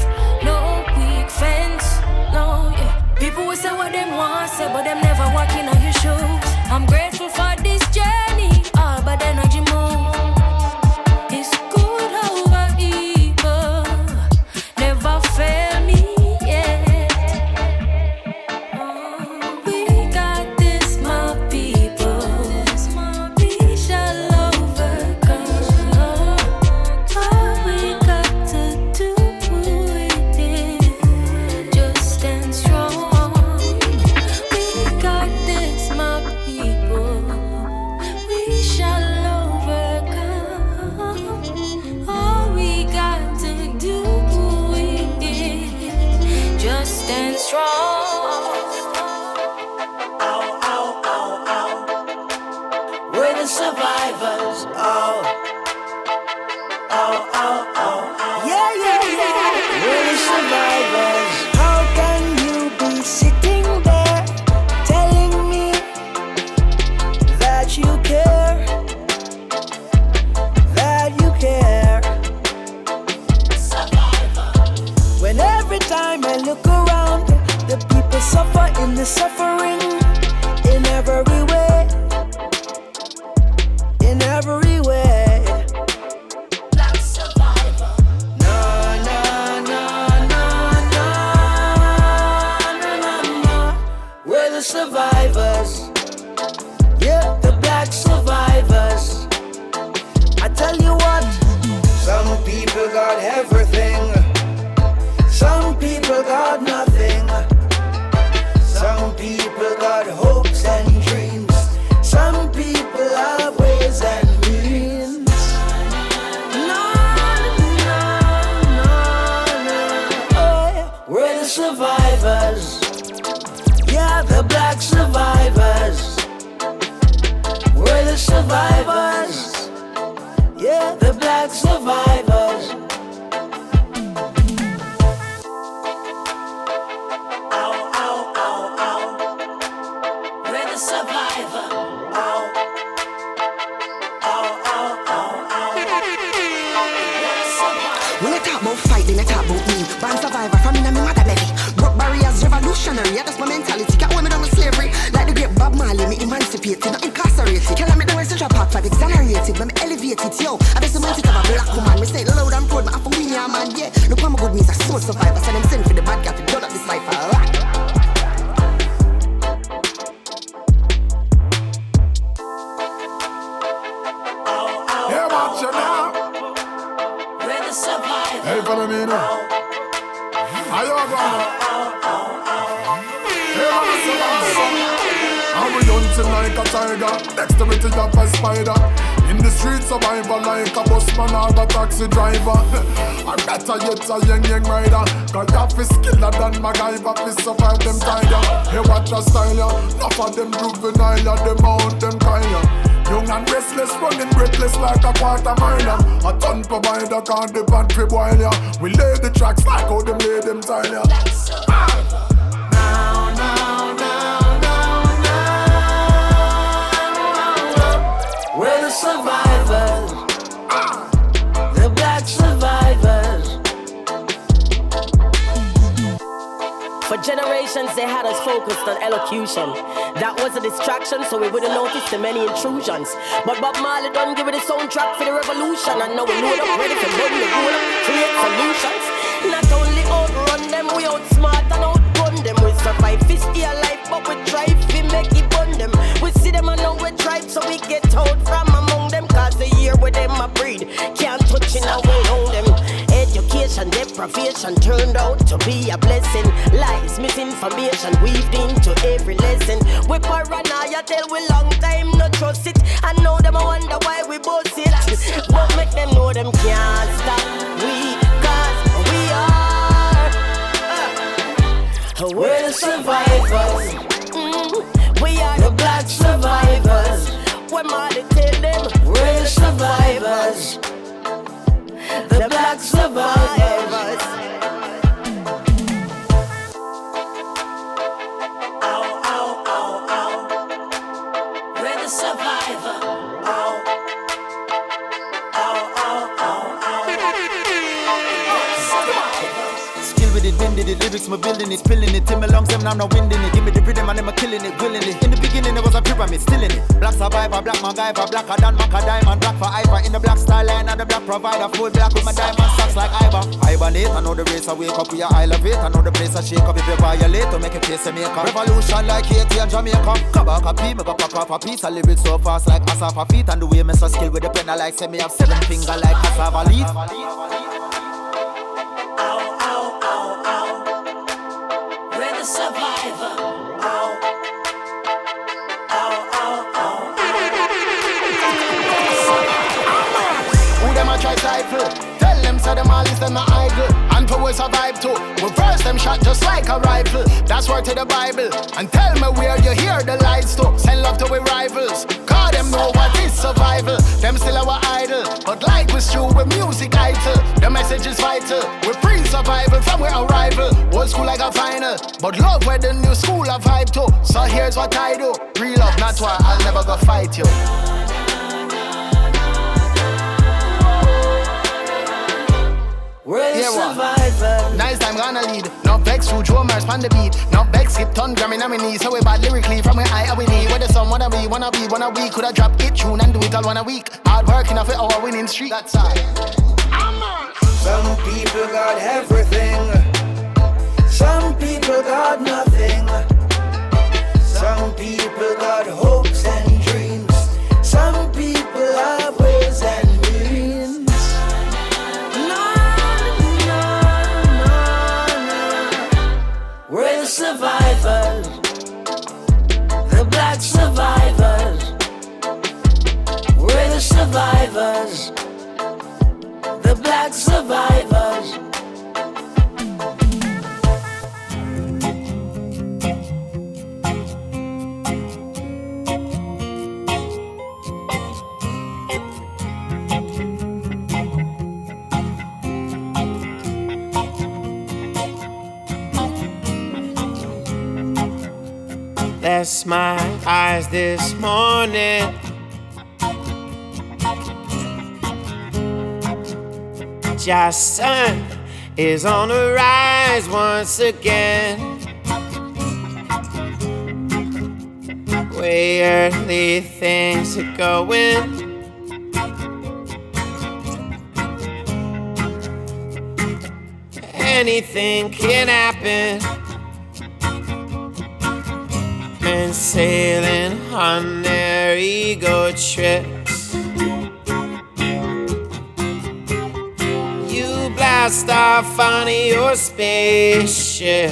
No weak fence, no, yeah. People will say what they want, say, but them never walking on your shoes. I'm grateful for this journey, all but then I just move. It's good over evil, never fail me, yeah. We got this, my people. We shall overcome. All we got to do is just stand strong. Got this, my people. I live it so fast like ass off a feet, and the way me so skilled with the pen I like say me have seven finger like cassava leaf. Ow, ow, ow, ow. We're the survivor. Ow. Ow, ow, ow. Who them a try trifle? Tell them so them all is them a idol. And for we survive too. We first them shot just like a rifle. That's word to the Bible. And tell me where you hear the lies too. Send love to we rivals. Cause them know what is survival. Them still our idol, but like with you, we're music idol. The message is vital, we're free survival from where arrival. Old school like a final, but love where the new school of hype to. So here's what I do, real love, not why I'll never go fight you. We're the survivor. Nice time gonna lead. No vex through drummers on the beat. No vex skip ton Grammy nominees. So we bad lyrically from where I we need. Where the sun wanna be, wanna be, wanna we coulda dropped it tune and do it all one a week. Hard working off it our winning streak. That's all. Some people got everything. Some people got nothing. Some people got hopes and dreams. Some people have ways and survival, the black survivors. We're the survivors, the black survivors. Bless my eyes this morning. Jah sun is on the rise once again. Way early things are going. Anything can happen. Been sailing on their ego trips. You blast off on your spaceship,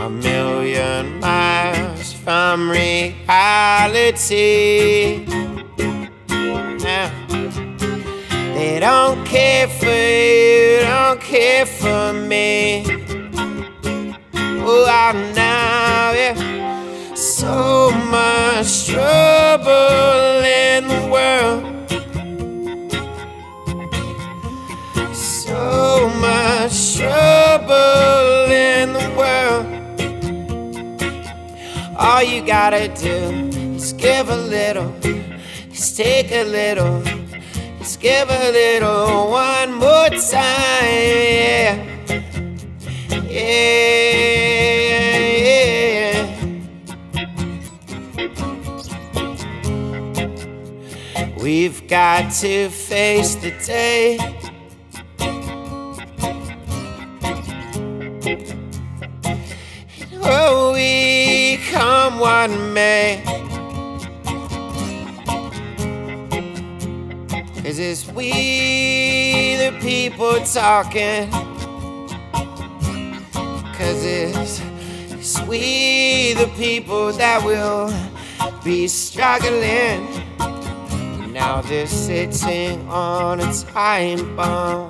a million miles from reality. Now, they don't care for you, don't care for me. Oh, I'm now, yeah. So much trouble in the world. So much trouble in the world. All you gotta do is give a little, just take a little, just give a little one more time, yeah. Yeah, yeah, yeah. We've got to face the day. Oh, we come what may. 'Cause it's we the people talking. 'Cause it's, it's we the people that will be struggling. Now they're sitting on a time bomb.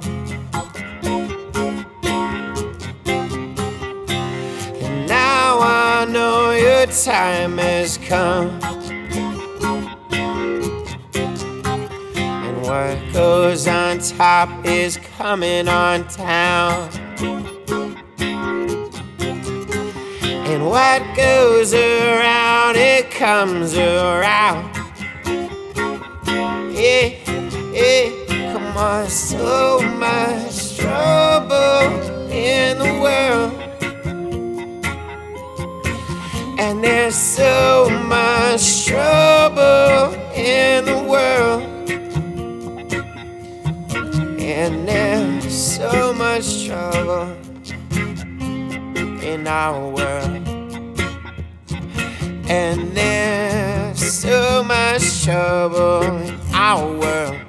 And now I know your time has come. And what goes on top is coming on down. And what goes around, it comes around. Yeah, yeah, come on. So much trouble in the world. And there's so much trouble in the world. And there's so much trouble in our world. And there's so much trouble in our world.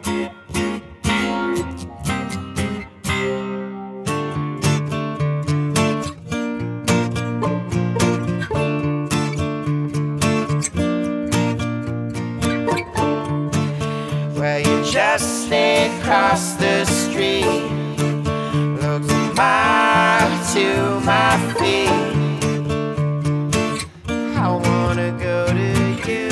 Well, you just stay across the street. Look miles to my feet. I wanna go to you.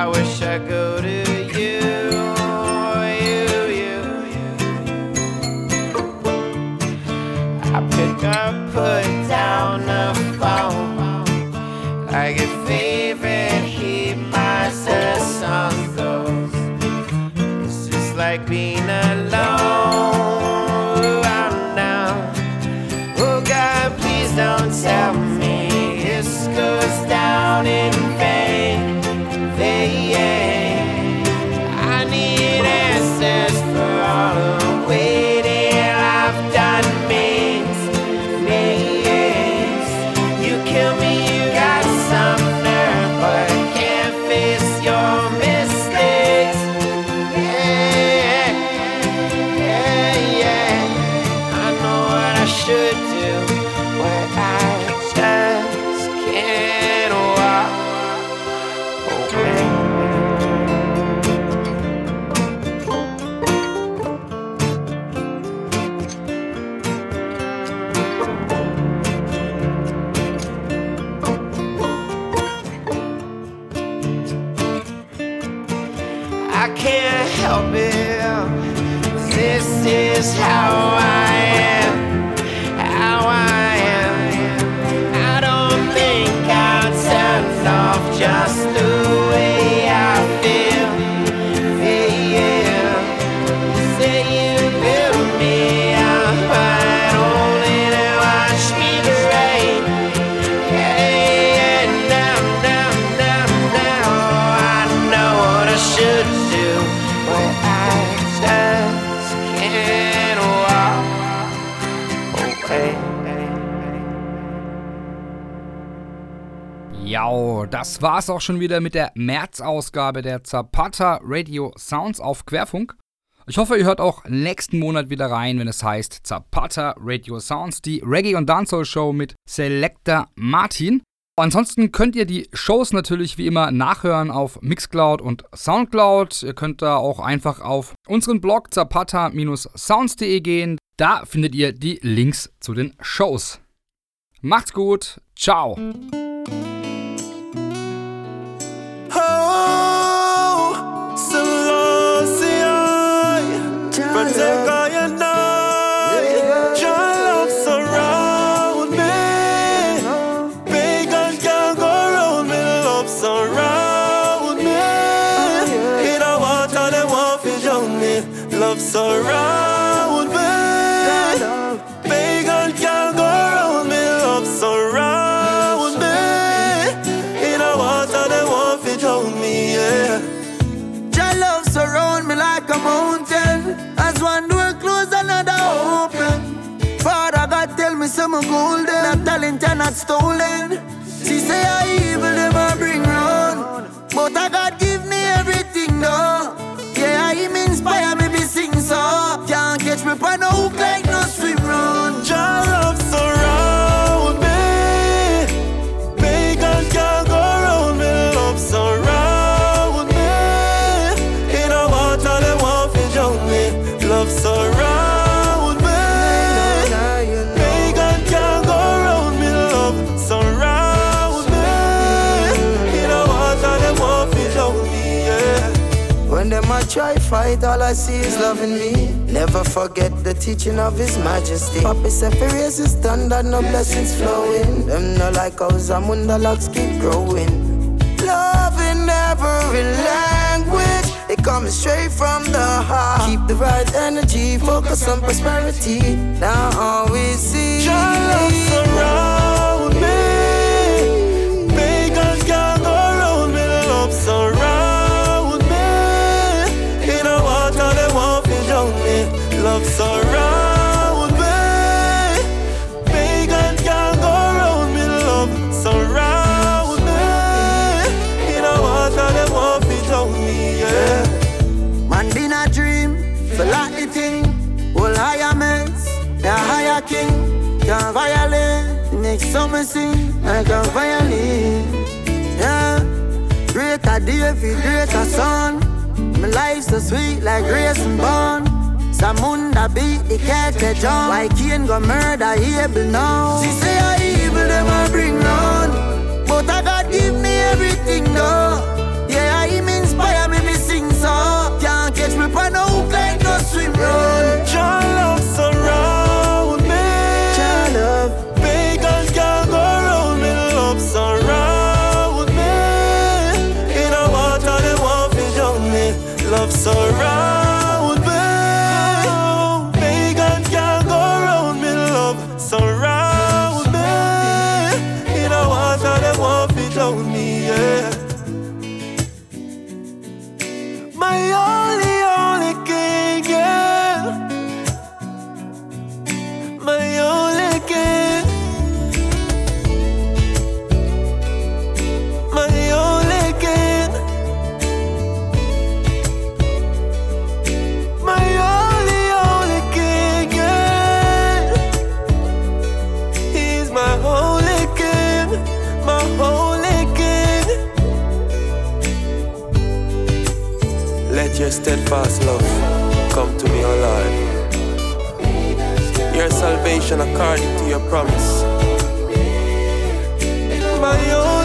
I wish I go to you, you, you, you. I pick up, put down the phone like your favorite heat my song goes. It's just like being alone. I'm down. Oh God, please don't tell me this goes down in vain. I need answers for all the waiting I've done means, means. You kill me, you got some nerve, but can't face your mistakes. Yeah, yeah, yeah. I know what I should do, but I just can't walk away. I can't help it, this is how I am, how I am. I don't think I'll turn off just the way I feel, feel. Say you build me up, but only to watch me drain. Yeah, yeah, now, now, now, now, I know what I should do. Ja, das war's auch schon wieder mit der März-Ausgabe der Zapata Radio Sounds auf Querfunk. Ich hoffe, ihr hört auch nächsten Monat wieder rein, wenn es heißt Zapata Radio Sounds, die Reggae- und Dancehall-Show mit Selecta Martin. Ansonsten könnt ihr die Shows natürlich wie immer nachhören auf Mixcloud und Soundcloud. Ihr könnt da auch einfach auf unseren Blog zapata Bindestrich sounds Punkt de gehen. Da findet ihr die Links zu den Shows. Macht's gut, ciao! Oh, Selassie, protect I and I. Your love surround me. Pagans can't go round me. Love surround me. In the water they want to drown me. Love surround. Some golden, not talent and not stolen. She say I evil, them I bring round. But I God give me everything though. Yeah, him inspire me be sing so. Can't catch me by no hook like no swim round. Jah love surround me. Pagans can't go round me. Love surround me. In the water they want to drown me. Love surround. Try fight, all I see is loving me. Never forget the teaching of His Majesty. Papi said for raise His standard, no blessings flowing. Them no like how Zamunda locks keep growing. Love in every language, it comes straight from the heart. Keep the right energy, focus on prosperity. Now all we see. Your love surround me. Pagans can't go round me. Love surround. Love surround me. Pagan can't go round me. Love surround me. In the water they won't be drown me, yeah. Man in a dream, feel like the thing. All higher men, the higher king. Can't violate, make summer sing like a violin, yeah. Greater David, greater son. My life's so sweet like grace and bond. Zamunda beat the Kete John. Why Cain go murder Abel now? She say I evil them I bring none. But I God give me everything though. Yeah, I mean Surround me, pagans can't go round me, love. Surround me, in a water they won't fit down me, yeah. My only, only king, yeah. My only king. My only king. My only, only king, yeah. He's my only king, my only king. Let your steadfast love come to me, O Lord. Your salvation according to your promise. My own